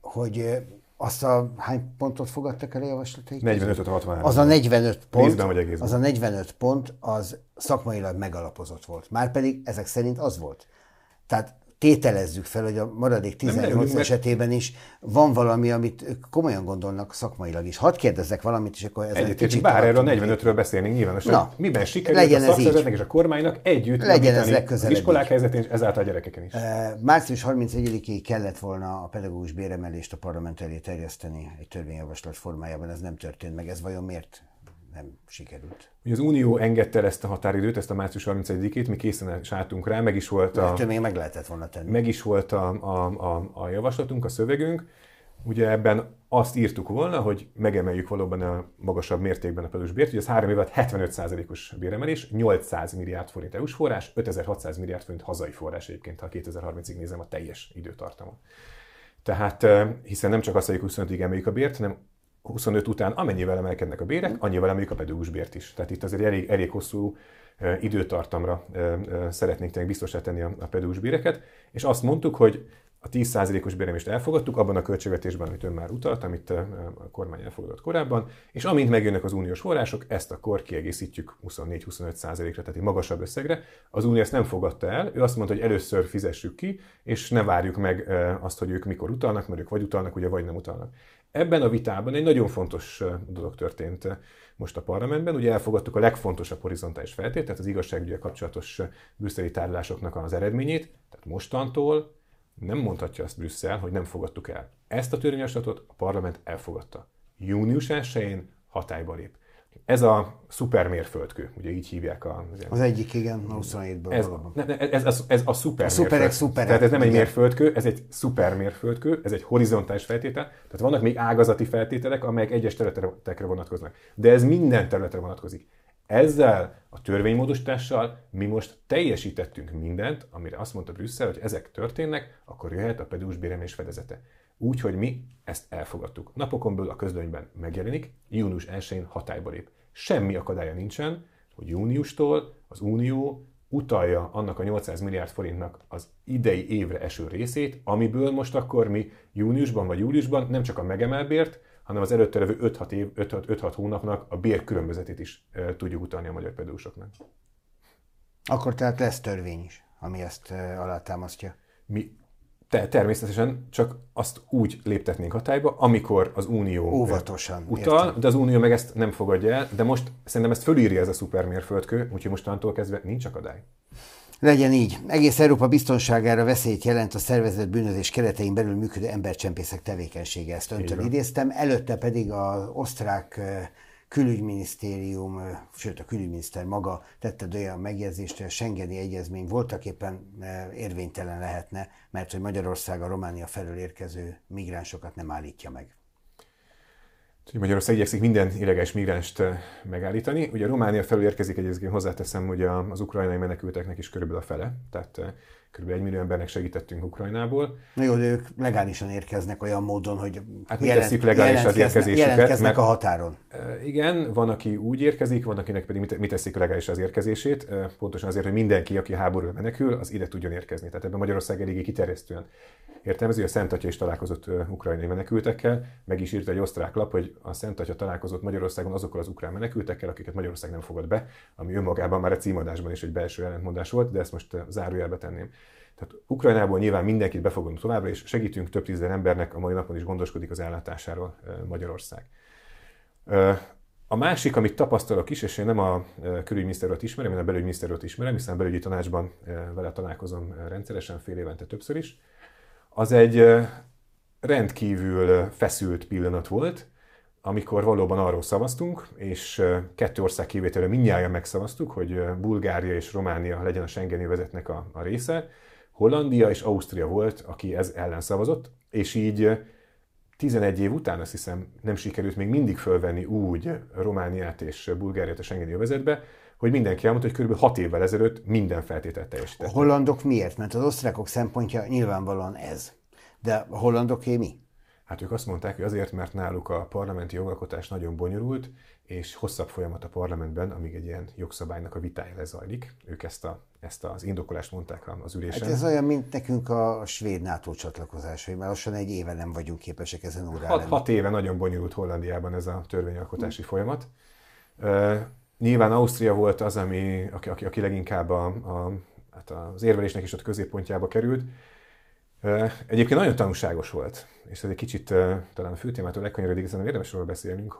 hogy azt a hány pontot fogadtak el a javaslataik? 45-63. Az a 45 pont az szakmailag megalapozott volt. Márpedig ezek szerint az volt. Tehát tételezzük fel, hogy a maradék 18 esetében is van valami, amit ők komolyan gondolnak szakmailag is. Hadd kérdezzek valamit, és akkor ezen kicsit... Bár erről a 45-ről beszélnénk nyilvánosan. Na, miben sikerült a szakszervezetnek és a kormánynak együtt javítani az iskolák helyzetén, és ezáltal a gyerekeken is. Március 31-ig kellett volna a pedagógus béremelést a parlament elé terjeszteni egy törvényjavaslat formájában. Ez nem történt meg. Ez vajon miért? Nem sikerült. Ugye az Unió engedte el ezt a határidőt, ezt a március 31-ét, mi készen álltunk rá, meg is volt a... Ettől még meg lehetett volna tenni. Meg is volt a javaslatunk, a szövegünk. Ugye ebben azt írtuk volna, hogy megemeljük valóban a magasabb mértékben a pedagógus bért, ugye ez 3 év alatt 75%-os béremelés, 800 milliárd forint EU-s forrás, 5600 milliárd forint hazai forrás egyébként, ha 2030-ig nézem a teljes időtartamon. Tehát, hiszen nem csak azt, hogy 25-ig emeljük a bért, hanem 25 után amennyivel emelkednek a bérek, annyivel emeljük a pedagógus bért is. Tehát itt azért elég hosszú időtartamra szeretnénk tényleg biztosra tenni a pedagógus béreket, és azt mondtuk, hogy a 10%-os béremelést elfogadtuk abban a költségvetésben, amit ön már utalt, amit a kormány elfogadott korábban, és amint megjönnek az uniós források, ezt akkor kiegészítjük 24-25%-ra, tehát egy magasabb összegre. Az unió ezt nem fogadta el, ő azt mondta, hogy először fizessük ki, és ne várjuk meg azt, hogy ők mikor utalnak, mert ők vagy utalnak, ugye, vagy nem utalnak. Ebben a vitában egy nagyon fontos dolog történt most a parlamentben. Ugye elfogadtuk a legfontosabb horizontális feltét, tehát az igazságügyel kapcsolatos brüsszeli tárgyalásoknak az eredményét, tehát mostantól nem mondhatja azt Brüsszel, hogy nem fogadtuk el. Ezt a törvényjavaslatot a parlament elfogadta. Június 1-én hatályba lép. Ez a szupermérföldkő, ugye így hívják a... Az egyik, igen, a 27-ből valóban. Ez a szupermérföldkő. Tehát ez nem egy mérföldkő, ez egy szupermérföldkő, ez egy horizontális feltétel. Tehát vannak még ágazati feltételek, amelyek egyes területekre vonatkoznak. De ez minden területre vonatkozik. Ezzel a törvénymódosítással mi most teljesítettünk mindent, amire azt mondta Brüsszel, hogy ezek történnek, akkor jöhet a pedagógus béremelés fedezete. Úgyhogy mi ezt elfogadtuk. Napokon belül a közlönyben megjelenik, június 1-én hatályba lép. Semmi akadálya nincsen, hogy júniustól az Unió utalja annak a 800 milliárd forintnak az idei évre eső részét, amiből most akkor mi júniusban vagy júliusban nem csak a megemelbért, hanem az előtte levő 5-6 hónapnak a bérkülönbözetét is tudjuk utalni a magyar pedagógusoknak. Akkor tehát lesz törvény is, ami ezt alátámasztja? Mi természetesen csak azt úgy léptetnénk hatályba, amikor az Unió óvatosan utal, értem. De az Unió meg ezt nem fogadja el, de most szerintem ezt fölírja ez a szupermérföldkő, úgyhogy mostantól kezdve nincs akadály. Legyen így. Egész Európa biztonságára veszélyt jelent a szervezett bűnözés keretein belül működő embercsempészek tevékenysége. Ezt öntől idéztem. Előtte pedig az osztrák külügyminisztérium, sőt a külügyminiszter maga tette olyan megjegyzést, hogy a Schengeni egyezmény voltaképpen érvénytelen lehetne, mert hogy Magyarország a Románia felől érkező migránsokat nem állítja meg. Magyarország igyekszik minden illegális migránst megállítani. Ugye Románia felül érkezik, egyébként hozzáteszem, hogy az ukrajnai menekülteknek is körülbelül a fele, tehát körülbelül 1 millió embernek segítettünk Ukrajnából. Na jó, de ők legálisan érkeznek olyan módon, hogy jelentkeznek a határon. Igen, van, aki úgy érkezik, van, akinek pedig mi teszik legális az érkezését, pontosan azért, hogy mindenki, aki háborúra menekül, az ide tudjon érkezni. Tehát ebben Magyarország eléggé kiterjesztően értelmező, a Szent Atya is találkozott ukrajnai menekültekkel, meg is írt egy osztrák lap, hogy a Szent Atya találkozott Magyarországon azokkal az ukrán menekültekkel, akiket Magyarország nem fogad be, ami önmagában már a címadásban is egy belső ellentmondás volt, de ezt most zárójelbe tenném. Tehát Ukrajnából nyilván mindenkit befogadunk továbbra, és segítünk több tízezer embernek, a mai napon is gondoskodik az ellátásáról Magyarország. A másik, amit tapasztalok is, és én nem a külügyminisztériumot ismerem, én a belügyminisztériumot ismerem, hiszen a belügyi tanácsban vele találkozom rendszeresen, fél évente többször is, az egy rendkívül feszült pillanat volt, amikor valóban arról szavaztunk, és 2 ország kivételről mindnyájan megszavaztuk, hogy Bulgária és Románia legyen a Schengeni övezetnek a része. Hollandia és Ausztria volt, aki ez ellen szavazott, és így 11 év után, azt hiszem, nem sikerült még mindig fölvenni úgy Romániát és Bulgáriát a Schengeni övezetbe, hogy mindenki elmondta, hogy kb. 6 évvel ezelőtt minden feltételt teljesített. A hollandok miért? Mert az osztrákok szempontja nyilvánvalóan ez. De a hollandoké mi? Hát ők azt mondták, hogy azért, mert náluk a parlamenti jogalkotás nagyon bonyolult, és hosszabb folyamat a parlamentben, amíg egy ilyen jogszabálynak a vitája lezajlik. Ők ezt az indokolást mondták az ülésen. Hát ez olyan, mint nekünk a svéd NATO csatlakozás, hogy már lassan egy éve nem vagyunk képesek ezen órán. 6 éve nagyon bonyolult Hollandiában ez a törvényalkotási folyamat. Nyilván Ausztria volt az, aki leginkább az érvelésnek is ott középpontjába került. Egyébként nagyon tanúságos volt, és ez egy kicsit talán a fő témától elkanyarodik, hiszen érdemes róla beszélnünk,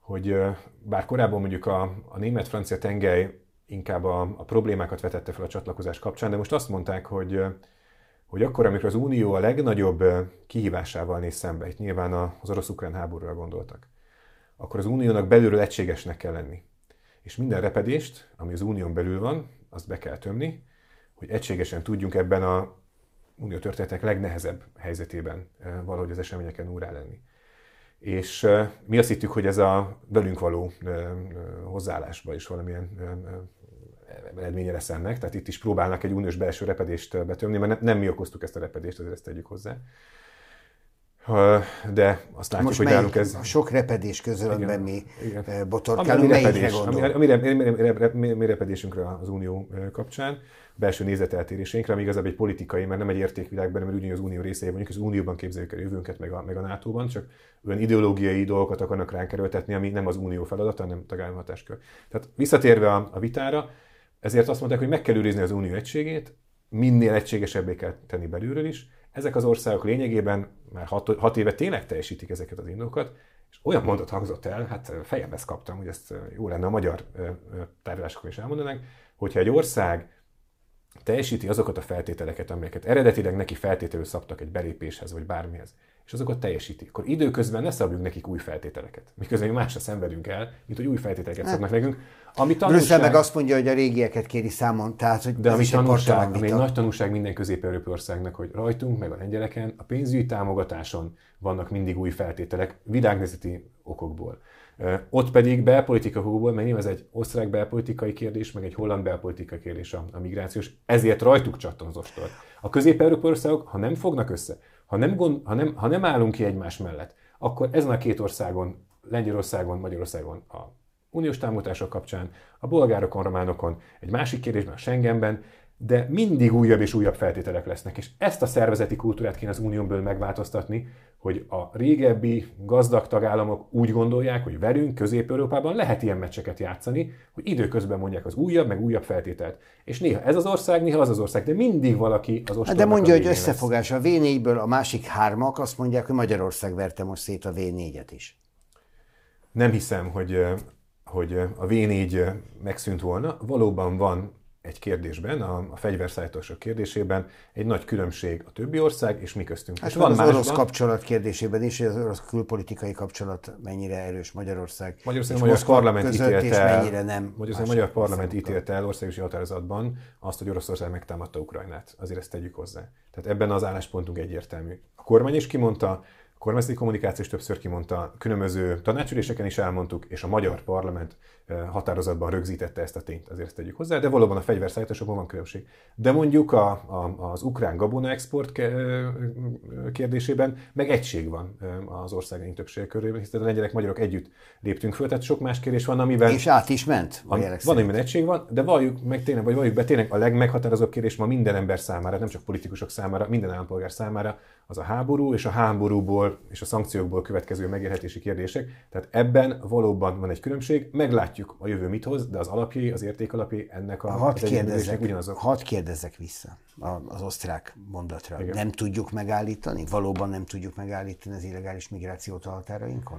hogy bár korábban mondjuk a német-francia tengely inkább a problémákat vetette fel a csatlakozás kapcsán, de most azt mondták, hogy akkor, amikor az Unió a legnagyobb kihívásával néz szembe, itt nyilván az orosz-ukrán háborúra gondoltak, akkor az Uniónak belülről egységesnek kell lenni. És minden repedést, ami az Unión belül van, azt be kell tömni, hogy egységesen tudjunk ebben a Unió történetek legnehezebb helyzetében valahogy az eseményeken úrrá lenni. És mi azt hittük, hogy ez a velünk való hozzáállásban is valamilyen eredménye lesz ennek, tehát itt is próbálnak egy uniós belső repedést betömni, mert nem mi okoztuk ezt a repedést, azért ezt tegyük hozzá. De azt látjuk, most hogy nálunk ez... A sok repedés közölönben mi botorkálunk, melyikre gondolunk? A mi repedésünkre az Unió kapcsán, a belső nézeteltéréseinkre, ami igazából egy politikai, mert nem egy értékvilágban, mert ugyanúgy az Unió részei vagyunk, az Unióban képzeljük el jövőnket, meg a NATO-ban, csak olyan ideológiai dolgokat akarnak ránk erőltetni, ami nem az Unió feladata, hanem tagállami hatáskör. Tehát visszatérve a vitára, ezért azt mondták, hogy meg kell őrizni az Unió egységét, minél egységesebbé kell tenni belülről is. Ezek az országok lényegében már 6 éve tényleg teljesítik ezeket az indokat, és olyan mondat hangzott el, hát fejemhez kaptam, hogy ezt jó lenne a magyar tárgyalásokon is elmondanánk, hogyha egy ország teljesíti azokat a feltételeket, amelyeket eredetileg neki feltételül szabtak egy belépéshez vagy bármihez, és azokat teljesíti, akkor időközben ne szabjunk nekik új feltételeket. Miközben mi másra szenvedünk el, mint hogy új feltételeket szabnak nekünk. Ami tanulság... Brüsszel meg azt mondja, hogy a régieket kéri számon, tehát hogy de ami tanulság, ami nagy tanulság minden közép-európai országnak, hogy rajtunk, meg a lengyeleken, a pénzügyi támogatáson vannak mindig új feltételek, világnézeti okokból. Ott pedig belpolitikai okokból, mert nyilván ez egy osztrák belpolitikai kérdés, meg egy holland belpolitikai kérdés a migrációs, ezért rajtuk csattan az ostor. A közép-európai országok, ha nem fognak össze, ha nem állunk ki egymás mellett, akkor ezen a két országon, Lengyelországon, Magyarországon a uniós támogatások kapcsán, a bolgárokon, románokon, egy másik kérdésben, a Schengenben, de mindig újabb és újabb feltételek lesznek. És ezt a szervezeti kultúrát kéne az uniónból megváltoztatni, hogy a régebbi gazdag tagállamok úgy gondolják, hogy velünk Közép-Európában lehet ilyen meccseket játszani, hogy időközben mondják az újabb, meg újabb feltételt. És néha ez az ország, néha az az ország, de mindig valaki az ostornak. De mondja, hogy összefogás. A V4-ből a másik hármak azt mondják, hogy Magyarország verte most szét a V4-et is. Nem hiszem, hogy a V4 megszűnt volna. Valóban van egy kérdésben, a fegyverszállítások kérdésében egy nagy különbség a többi ország, és mi köztünk. Hát és van az orosz kapcsolat kérdésében is, hogy az orosz külpolitikai kapcsolat mennyire erős Magyarország és Moszkva között, és mennyire nem. Magyarország magyar parlament ítélte el országos határozatban azt, hogy Oroszország megtámadta Ukrajnát. Azért ezt tegyük hozzá. Tehát ebben az álláspontunk egyértelmű. A kormány is kimondta, a kormányzati kommunikáció is többször kimondta, különböző tanácsüléseken is elmondtuk, és a magyar parlament határozatban rögzítette ezt a tényt, azért ezt tegyük hozzá, de valóban a fegyverszállításokban van különbség. De mondjuk az ukrán gabona export kérdésében meg egység van az országaink többség körében, hiszen a lengyelek, magyarok együtt léptünk föl, tehát sok más kérdés van, amiben... És át is ment. Van, amiben egység van, de valljuk meg tényleg, vagy valljuk be tényleg a legmeghatározottabb kérdés ma minden ember számára, nem csak politikusok számára, minden állampolgár számára, az a háború és a háborúból és a szankciókból következő megélhetési kérdések. Tehát ebben valóban van egy különbség, meglátjuk a jövő mit hoz, de az alapjai, az értékalapjai ennek az egyenlőségnek ugyanazok. Hadd kérdezzek vissza az osztrák mondatra. Igen. Nem tudjuk megállítani? Valóban nem tudjuk megállítani az illegális migrációt a határainkon?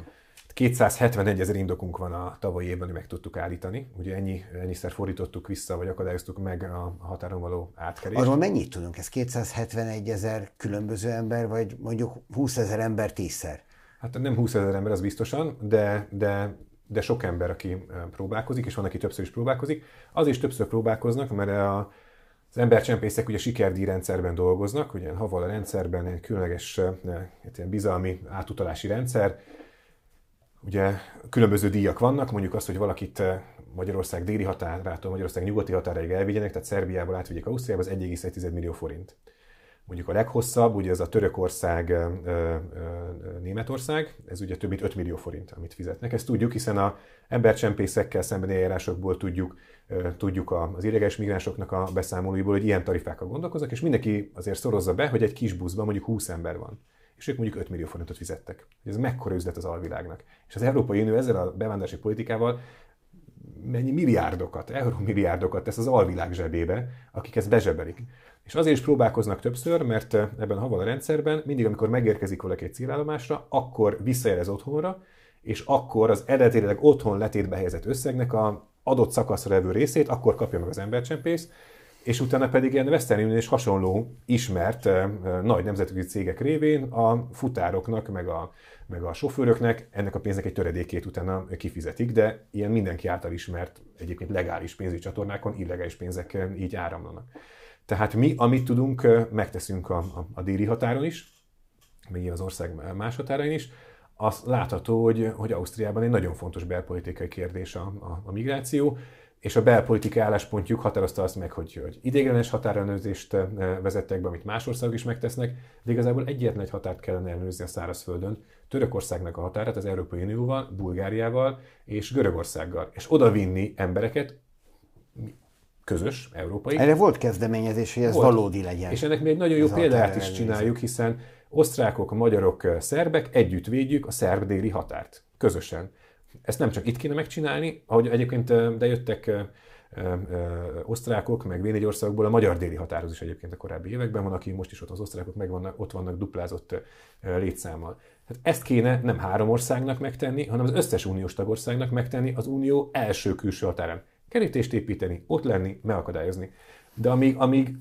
271 000 indokunk van a tavalyi évben, hogy meg tudtuk állítani. Ugye ennyiszer fordítottuk vissza, vagy akadályoztuk meg a határon való átkerést. Arról mennyit tudunk? Ez 271 000 különböző ember, vagy mondjuk 20 000 ember 10-szer? Hát nem 20 000 ember, az biztosan, de sok ember, aki próbálkozik, és van, aki többször is próbálkozik. Az is többször próbálkoznak, mert az embercsempészek ugye sikerdíjrendszerben dolgoznak, ugye haval a rendszerben egy különleges bizalmi átutalási rendszer. Ugye különböző díjak vannak, mondjuk az, hogy valakit Magyarország déli határától Magyarország nyugati határáig elvigyenek, tehát Szerbiából átvigyék Ausztriába, az 1,1 millió forint. Mondjuk a leghosszabb, ugye ez a Törökország, Németország, ez ugye több mint 5 millió forint, amit fizetnek. Ezt tudjuk, hiszen az embercsempészekkel szembeni eljárásokból tudjuk az illegális migránsoknak a beszámolóiból, hogy ilyen tarifákkal gondolkoznak, és mindenki azért szorozza be, hogy egy kis buszban mondjuk 20 ember van, és ők mondjuk 5 millió forintot fizettek. Ez mekkora üzlet az alvilágnak. És az Európai Unió ezzel a bevándorlási politikával mennyi milliárdokat, euromilliárdokat tesz az alvilág zsebébe, akik ezt bezsebelik. És azért is próbálkoznak többször, mert ebben a havala rendszerben mindig, amikor megérkezik valaki egy célállomásra, akkor visszajelez otthonra, és akkor az eredetileg otthon letétbe helyezett összegnek az adott szakaszra levő részét akkor kapja meg az embercsempész, és utána pedig ilyen Western Union és hasonló ismert nagy nemzetközi cégek révén a futároknak, meg a sofőröknek ennek a pénznek egy töredékét utána kifizetik, de ilyen mindenki által ismert, egyébként legális pénzügyi csatornákon illegális pénzek így áramlanak. Tehát mi, amit tudunk, megteszünk a déli határon is, még az ország más határain is. Az látható, hogy Ausztriában egy nagyon fontos belpolitikai kérdés a migráció. és a belpolitikai álláspontjuk határozta azt meg, hogy ideiglenes határellenőrzést vezettek be, amit más országok is megtesznek, de igazából egyetlen egy határt kellene ellenőrizni a szárazföldön, Törökországnak a határát az Európai Unióval, Bulgáriával és Görögországgal, és odavinni embereket, közös, európai. Erre volt kezdeményezés, hogy ez valódi legyen. És ennek még nagyon jó példát is csináljuk, hiszen osztrákok, magyarok, szerbek együtt védjük a szerb-déli határt, közösen. Ezt nem csak itt kéne megcsinálni, ahogy egyébként de jöttek osztrákok, meg V4 országokból a magyar déli határhoz is egyébként a korábbi években van, aki most is ott az osztrákok ott vannak duplázott létszámmal. Hát ezt kéne nem 3 országnak megtenni, hanem az összes uniós tagországnak megtenni az unió első külső határán. Kerítést építeni, ott lenni, megakadályozni. De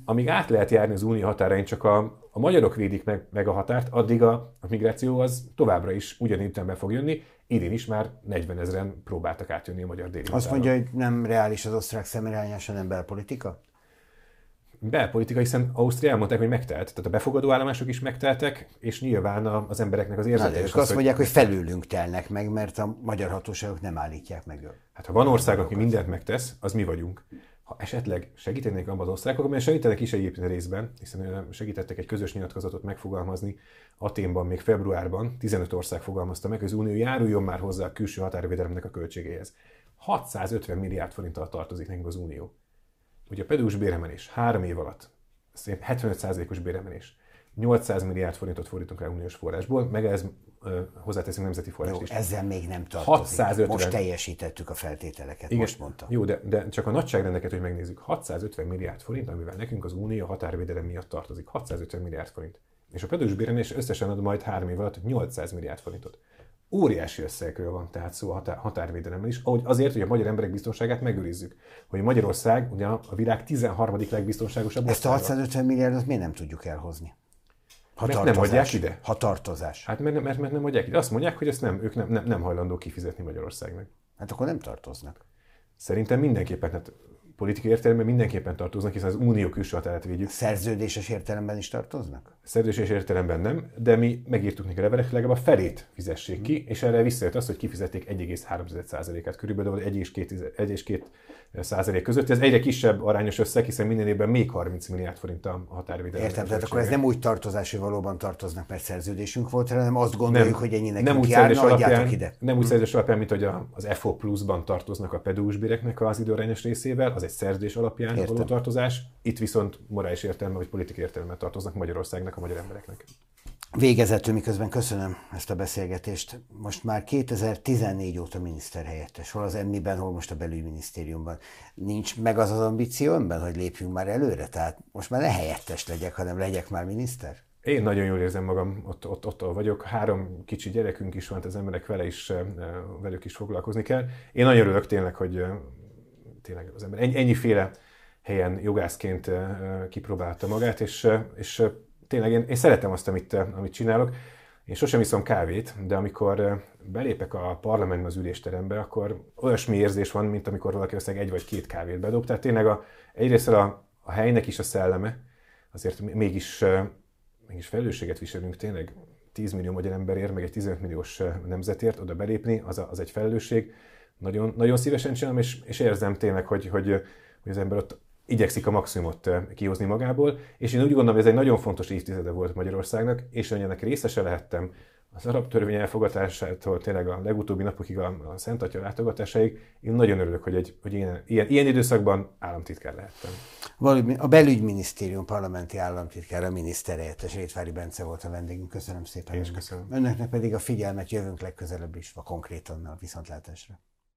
amíg át lehet járni az unió határain, csak a magyarok védik meg a határt, addig a migráció az továbbra is ugyanilyen ütemben fog jönni. Idén is már 40 000-en próbáltak átjönni a magyar déli határon. Azt mondja, hogy nem reális az osztrák szemirányása, nem belpolitika? Belpolitika, hiszen Ausztria elmondták, hogy megtelt. Tehát a befogadó állomások is megteltek, és nyilván az embereknek az érzete. És azt mondják, hogy felülünk telnek meg, mert a magyar hatóságok nem állítják meg őt. Hát ha van ország, aki mindent megtesz, az mi vagyunk. Ha esetleg segítenék abban az osztrákok, mert segítenek is egyébként részben, hiszen segítettek egy közös nyilatkozatot megfogalmazni Aténban még februárban, 15 ország fogalmazta meg, hogy az Unió járuljon már hozzá a külső határvédelemnek a költségéhez. 650 milliárd forinttal tartozik nekünk az Unió. Ugye a pedagógus béremelés 3 év alatt, 75%-os béremelés, 800 milliárd forintot fordítunk rá uniós forrásból, meg ez hozzáteszünk nemzeti forrást is. Ezzel még nem tartozik. 650... Most teljesítettük a feltételeket, igen, most mondtam. Jó, de csak a nagyságrendeket, hogy megnézzük. 650 milliárd forint, amivel nekünk az Unió határvédelem miatt tartozik. 650 milliárd forint. És a pedagógus béremelés összesen ad majd 3 év alatt 800 milliárd forintot. Óriási összegről van tehát szó a határvédelemmel is, azért, hogy a magyar emberek biztonságát megőrizzük. Hogy Magyarország ugye a világ 13. legbiztonságosabb országa. Ezt a 650 milliárdot miért nem tudjuk elhozni? Mert nem adják ide. Ha tartozás. Hát mert nem adják ide. Azt mondják, hogy ezt nem, ők nem hajlandó kifizetni Magyarországnak. Hát akkor nem tartoznak. Szerintem mindenképpen, hát politikai értelemben mindenképpen tartoznak, hiszen az unió külső határát védjük. Szerződéses értelemben is tartoznak? Szerződéses értelemben nem, de mi megírtuk neki a levelek, legalább a felét fizessék ki, és erre visszajött az, hogy kifizették 1,3%-át, körülbelül 1,2% között. Ez egyre kisebb arányos összeg, hiszen minden évben még 30 milliárd forint a határvédelem. Értem, tehát akkor ez nem úgy tartozás, hogy valóban tartoznak, mert szerződésünk volt, hanem azt gondoljuk, hogy ennyi nekünk járna, adjátok ide. Nem úgy szerződés alapján, mint hogy az FO pluszban tartoznak a pedagógus béreknek az időarányos részével, az egy szerződés alapján való tartozás, itt viszont morális értelme vagy politikai értelme tartoznak Magyarországnak, a magyar embereknek. Végezetül, miközben köszönöm ezt a beszélgetést. Most már 2014 óta miniszterhelyettes, hol az MI-ben, hol most a Belügyminisztériumban. Nincs meg az ambíció önben, hogy lépjünk már előre? Tehát most már ne helyettes legyek, hanem legyek már miniszter? Én nagyon jól érzem magam, ott vagyok. 3 kicsi gyerekünk is van, az emberek velük is foglalkozni kell. Én nagyon örülök tényleg, hogy tényleg az ember ennyiféle helyen jogászként kipróbálta magát, és tényleg én szeretem azt, amit csinálok. Én sosem iszom kávét, de amikor belépek a parlamentbe, az ülésterembe, akkor olyasmi érzés van, mint amikor valaki összeg 1 vagy 2 kávét bedob. Tehát tényleg egyrészt a helynek is a szelleme, azért mégis felelősséget viselünk tényleg 10 millió magyar emberért, meg egy 15 milliós nemzetért oda belépni, az egy felelősség. Nagyon, nagyon szívesen csinálom, és érzem tényleg, hogy az ember ott igyekszik a maximumot kihozni magából, és én úgy gondolom, hogy ez egy nagyon fontos évtizede volt Magyarországnak, és én ennek részese lehettem az arab törvény elfogadásától tényleg a legutóbbi napokig a Szent Atya látogatásáig. Én nagyon örülök, hogy ilyen időszakban államtitkár lehettem. A Belügyminisztérium parlamenti államtitkára, miniszterhelyettes Rétvári Bence volt a vendégünk. Köszönöm szépen. Én is köszönöm. Önöknek pedig a figyelmet, jövünk legközelebb is, a konkrétannal. Viszontlátásra.